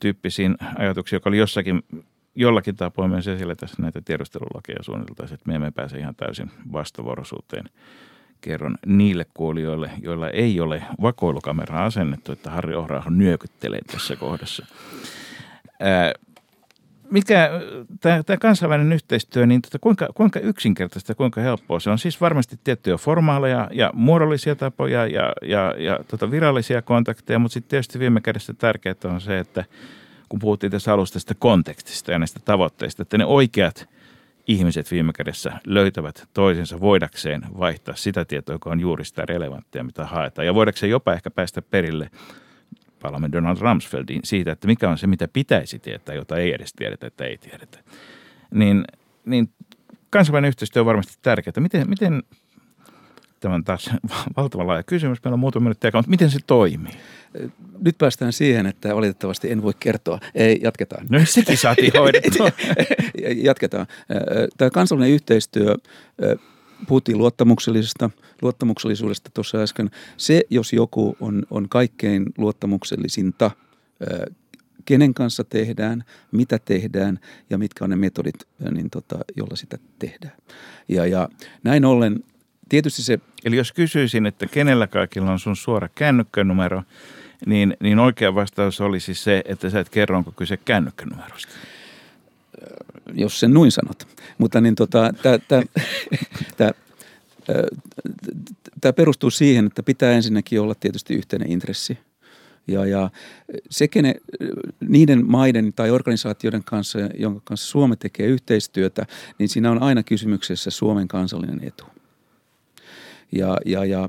tyyppisiin ajatuksiin, joka oli jossakin, jollakin tapaa myös esillä tässä näitä tiedustelulakeja suunniteltaisiin, että me emme pääse ihan täysin vastavuoroisuuteen. Kerron niille kuulijoille, joilla ei ole vakoilukameraa asennettu, että Harri Ohra-aho nyökyttelee tässä kohdassa. Ää, mikä tämä kansainvälinen yhteistyö, niin tota, kuinka, kuinka yksinkertaista, kuinka helppoa se on? Siis varmasti tiettyjä formaaleja ja muodollisia tapoja ja, ja, ja tota virallisia kontakteja, mutta sitten tietysti viime kädessä tärkeää on se, että kun puhuttiin tässä alusta tästä kontekstista ja näistä tavoitteista, että ne oikeat ihmiset viime kädessä löytävät toisensa voidakseen vaihtaa sitä tietoa, joka on juuri sitä relevanttia, mitä haetaan. Ja voidakseen jopa ehkä päästä perille, palaamme Donald Rumsfeldiin, siitä, että mikä on se, mitä pitäisi tietää, jota ei edes tiedetä, että ei tiedetä. Niin, niin kansainvälinen yhteistyö on varmasti tärkeää. Miten, miten tämä on taas valtavan laaja kysymys, meillä on muutama minuutti aikaa, mutta miten se toimii? Nyt päästään siihen, että valitettavasti en voi kertoa. Ei, jatketaan. No sekin saatiin hoidettua. Jatketaan. Tämä kansallinen yhteistyö, puhuttiin luottamuksellisesta, luottamuksellisuudesta tuossa äsken. Se, jos joku on, on kaikkein luottamuksellisinta, kenen kanssa tehdään, mitä tehdään ja mitkä on ne metodit, niin tota, jolla sitä tehdään. Ja, ja näin ollen tietysti se... Eli jos kysyisin, että kenellä kaikilla on sun suora kännykkänumero, niin, niin oikea vastaus olisi se, että sä et kerro, onko kyse kännykkänumerosta. Jos sen noin sanot. Mutta niin tota, tämä perustuu siihen, että pitää ensinnäkin olla tietysti yhteinen intressi. Ja, ja se, kene, niiden maiden tai organisaatioiden kanssa, jonka kanssa Suomi tekee yhteistyötä, niin siinä on aina kysymyksessä Suomen kansallinen etu. Ja, ja, ja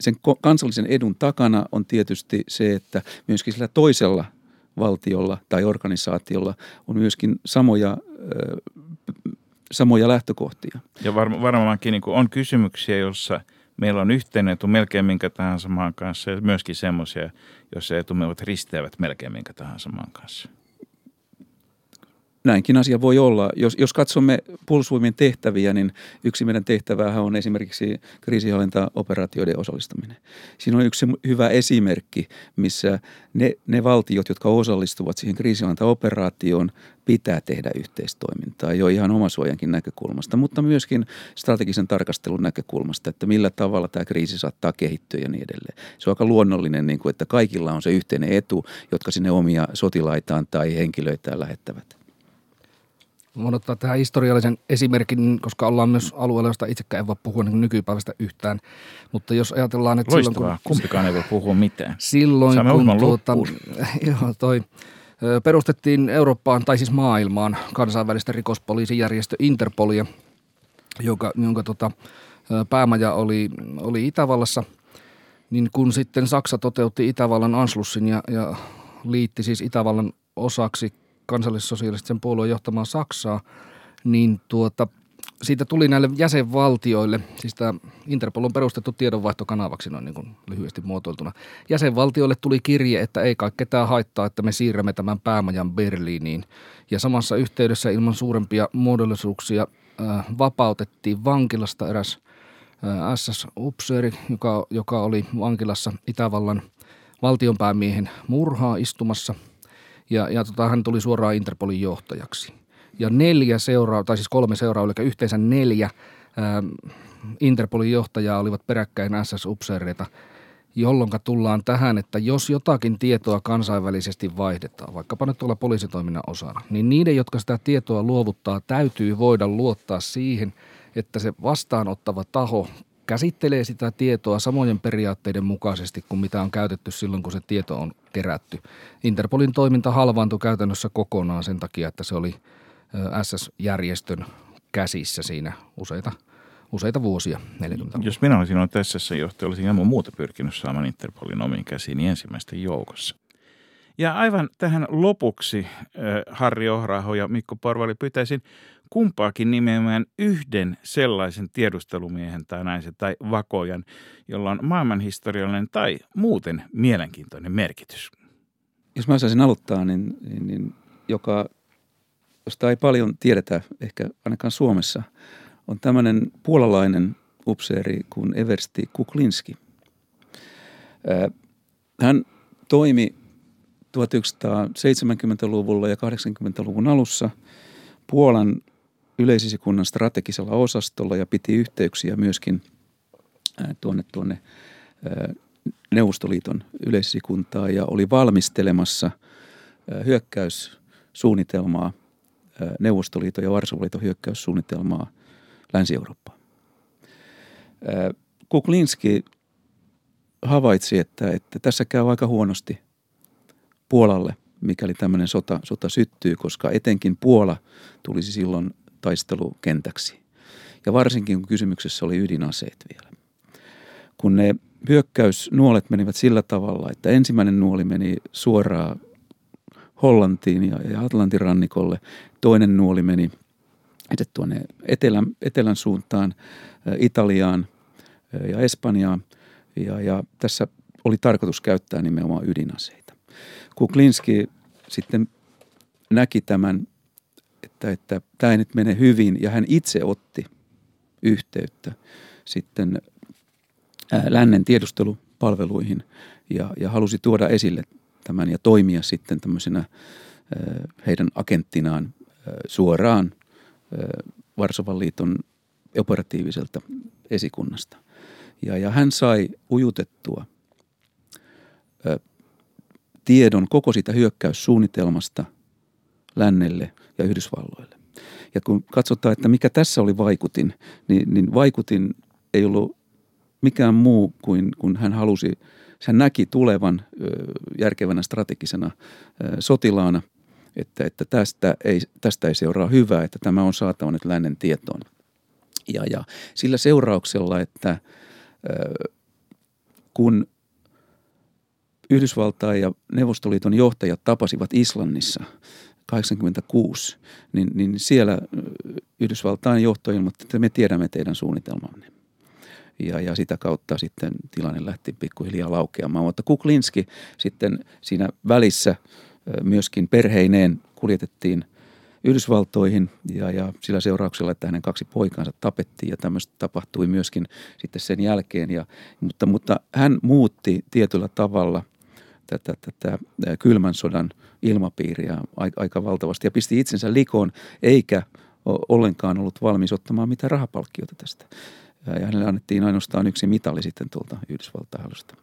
sen kansallisen edun takana on tietysti se, että myöskin sillä toisella valtiolla tai organisaatiolla on myöskin samoja, samoja lähtökohtia. Ja varma, varmaankin niin on kysymyksiä, joissa meillä on yhteinen etu melkein minkä tahansa maan kanssa ja myöskin semmoisia, joissa etumme ovat risteävät melkein minkä tahansa maan kanssa. Näinkin asia voi olla. Jos, jos katsomme puolustusvoimien tehtäviä, niin yksi meidän tehtävähän on esimerkiksi kriisinhallintaoperaatioiden osallistuminen. Siinä on yksi hyvä esimerkki, missä ne, ne valtiot, jotka osallistuvat siihen kriisinhallintaoperaatioon, pitää tehdä yhteistoimintaa jo ihan omasuojankin näkökulmasta, mutta myöskin strategisen tarkastelun näkökulmasta, että millä tavalla tämä kriisi saattaa kehittyä ja niin edelleen. Se on aika luonnollinen, niin kuin, että kaikilla on se yhteinen etu, jotka sinne omia sotilaitaan tai henkilöitään lähettävät. Voin ottaa tähän historiallisen esimerkin, koska ollaan myös alueella, josta itsekään en voi puhua niin nykypäivästä yhtään. Mutta jos ajatellaan, että loistavaa. Silloin kun... kumpikaan ei voi puhua mitään. Silloin saamme kun tuota, joo, toi, perustettiin Eurooppaan, tai siis maailmaan, kansainvälistä rikospoliisijärjestö Interpolia, jonka, jonka tota, päämaja oli, oli Itävallassa. Niin kun sitten Saksa toteutti Itävallan Anschlussin ja, ja liitti siis Itävallan osaksi kansallissosialistisen puolueen johtamaan Saksaa, niin tuota, siitä tuli näille jäsenvaltioille, siis tämä Interpol on perustettu tiedonvaihtokanavaksi noin niin kuin lyhyesti muotoiltuna. Jäsenvaltioille tuli kirje, että ei kai ketään haittaa, että me siirrämme tämän päämajan Berliiniin. Ja samassa yhteydessä ilman suurempia muodollisuuksia äh, vapautettiin vankilasta eräs äh, S S-upseeri, joka, joka oli vankilassa Itävallan valtionpäämiehen murhaa istumassa. Ja, ja tota, hän tuli suoraan Interpolin johtajaksi. Ja neljä seuraa, tai siis kolme seuraa, eli yhteensä neljä ää, Interpolin johtajaa olivat peräkkäin S S-upseereita, jolloin tullaan tähän, että jos jotakin tietoa kansainvälisesti vaihdetaan, vaikkapa nyt tuolla poliisitoiminnan osana, niin niiden, jotka sitä tietoa luovuttaa, täytyy voida luottaa siihen, että se vastaanottava taho käsittelee sitä tietoa samojen periaatteiden mukaisesti kuin mitä on käytetty silloin, kun se tieto on kerätty. Interpolin toiminta halvaantui käytännössä kokonaan sen takia, että se oli S S-järjestön käsissä siinä useita, useita vuosia. neljäkymmentäluvulla. Jos minä olisin ollut tässä se johtaja, olisin ilman muuta pyrkinyt saamaan Interpolin omiin käsiin ensimmäisten joukossa. Ja aivan tähän lopuksi Harri Ohra-aho ja Mikko Porvali pyytäisin kumpaakin nimeämään yhden sellaisen tiedustelumiehen tai naisen tai vakojan, jolla on maailmanhistoriallinen tai muuten mielenkiintoinen merkitys. Jos mä osaisin aloittaa, niin, niin, niin joka, josta ei paljon tiedetä, ehkä ainakaan Suomessa, on tämmöinen puolalainen upseeri kuin Eversti Kuklinski. Hän toimi tuhatyhdeksänsataaseitsemänkymmentäluvulla ja kahdeksankymmentäluvun alussa Puolan yleisisikunnan strategisella osastolla ja piti yhteyksiä myöskin tuonne, tuonne Neuvostoliiton yleisisikuntaan ja oli valmistelemassa hyökkäyssuunnitelmaa, Neuvostoliiton ja Varsovaliiton hyökkäyssuunnitelmaa Länsi-Eurooppaan. Kuklinski havaitsi, että, että tässä käy aika huonosti Puolalle, mikäli tämmöinen sota, sota syttyy, koska etenkin Puola tulisi silloin taistelukentäksi. Ja varsinkin, kun kysymyksessä oli ydinaseet vielä. Kun ne hyökkäysnuolet menivät sillä tavalla, että ensimmäinen nuoli meni suoraan Hollantiin ja, ja Atlantin rannikolle, toinen nuoli meni tuonne etelän, etelän suuntaan, Italiaan ja Espanjaan. Ja, ja tässä oli tarkoitus käyttää nimenomaan ydinaseita. Kuklinski sitten näki tämän, että, että tämä ei nyt mene hyvin, ja hän itse otti yhteyttä sitten lännen tiedustelupalveluihin ja, ja halusi tuoda esille tämän ja toimia sitten tämmöisenä heidän agenttinaan suoraan Varsovan liiton operatiiviselta esikunnasta. Ja, ja hän sai ujutettua tiedon koko sitä hyökkäyssuunnitelmasta lännelle ja Yhdysvalloille. Ja kun katsotaan, että mikä tässä oli vaikutin, niin, niin vaikutin ei ollut mikään muu kuin kun hän halusi, hän näki tulevan ö, järkevänä strategisena ö, sotilaana, että, että tästä, ei, tästä ei seuraa hyvää, että tämä on saatava nyt lännen tietoon. Ja, ja sillä seurauksella, että ö, kun Yhdysvaltain ja Neuvostoliiton johtajat tapasivat Islannissa kahdeksankymmentäkuusi, niin, niin siellä Yhdysvaltain johto ilmoitti, että me tiedämme teidän suunnitelmanne. Ja, ja sitä kautta sitten tilanne lähti pikkuhiljaa laukeamaan. Mutta Kuklinski sitten siinä välissä myöskin perheineen kuljetettiin Yhdysvaltoihin ja, ja sillä seurauksella, että hänen kaksi poikaansa tapettiin ja tämmöistä tapahtui myöskin sitten sen jälkeen. Ja, mutta, mutta hän muutti tietyllä tavalla – Tätä, tätä kylmän sodan ilmapiiriä aika valtavasti ja pisti itsensä likoon eikä ollenkaan ollut valmis ottamaan mitään rahapalkkiota tästä. Ja hänelle annettiin ainoastaan yksi mitali sitten tuolta Yhdysvaltain hallusta.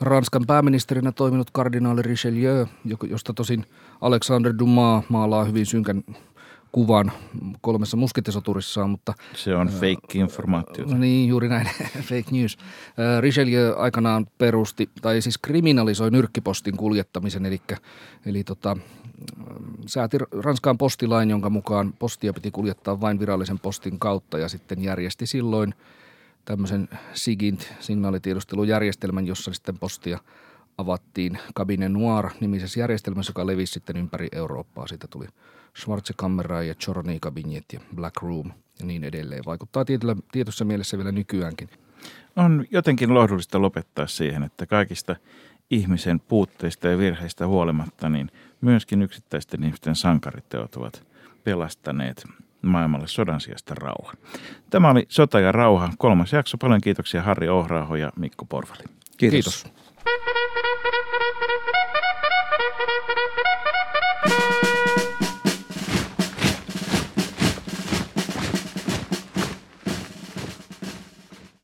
Ranskan pääministerinä toiminut kardinaali Richelieu, josta tosin Alexander Dumas maalaa hyvin synkän kuvan kolmessa muskettisoturissaan, mutta se on fake informaatio. Niin, juuri näin, fake news. Richelieu aikanaan perusti, tai siis kriminalisoi nyrkkipostin kuljettamisen, eli, eli tota, sääti Ranskaan postilain, jonka mukaan postia piti kuljettaa vain virallisen postin kautta, ja sitten järjesti silloin tämmöisen SIGINT, signaalitiedustelujärjestelmän, jossa sitten postia avattiin Cabine Noir -nimisessä järjestelmässä, joka levisi sitten ympäri Eurooppaa. Siitä tuli Schwarze Kamera ja Chorny Cabinet ja Black Room ja niin edelleen. Vaikuttaa tietyllä, tietyssä mielessä vielä nykyäänkin. On jotenkin lohdullista lopettaa siihen, että kaikista ihmisen puutteista ja virheistä huolimatta, niin myöskin yksittäisten ihmisten sankariteot ovat pelastaneet maailmalle sodan sijasta rauhan. Tämä oli Sota ja rauha, kolmas jakso. Paljon kiitoksia Harri Ohra-aho ja Mikko Porvali. Kiitos. Kiitos.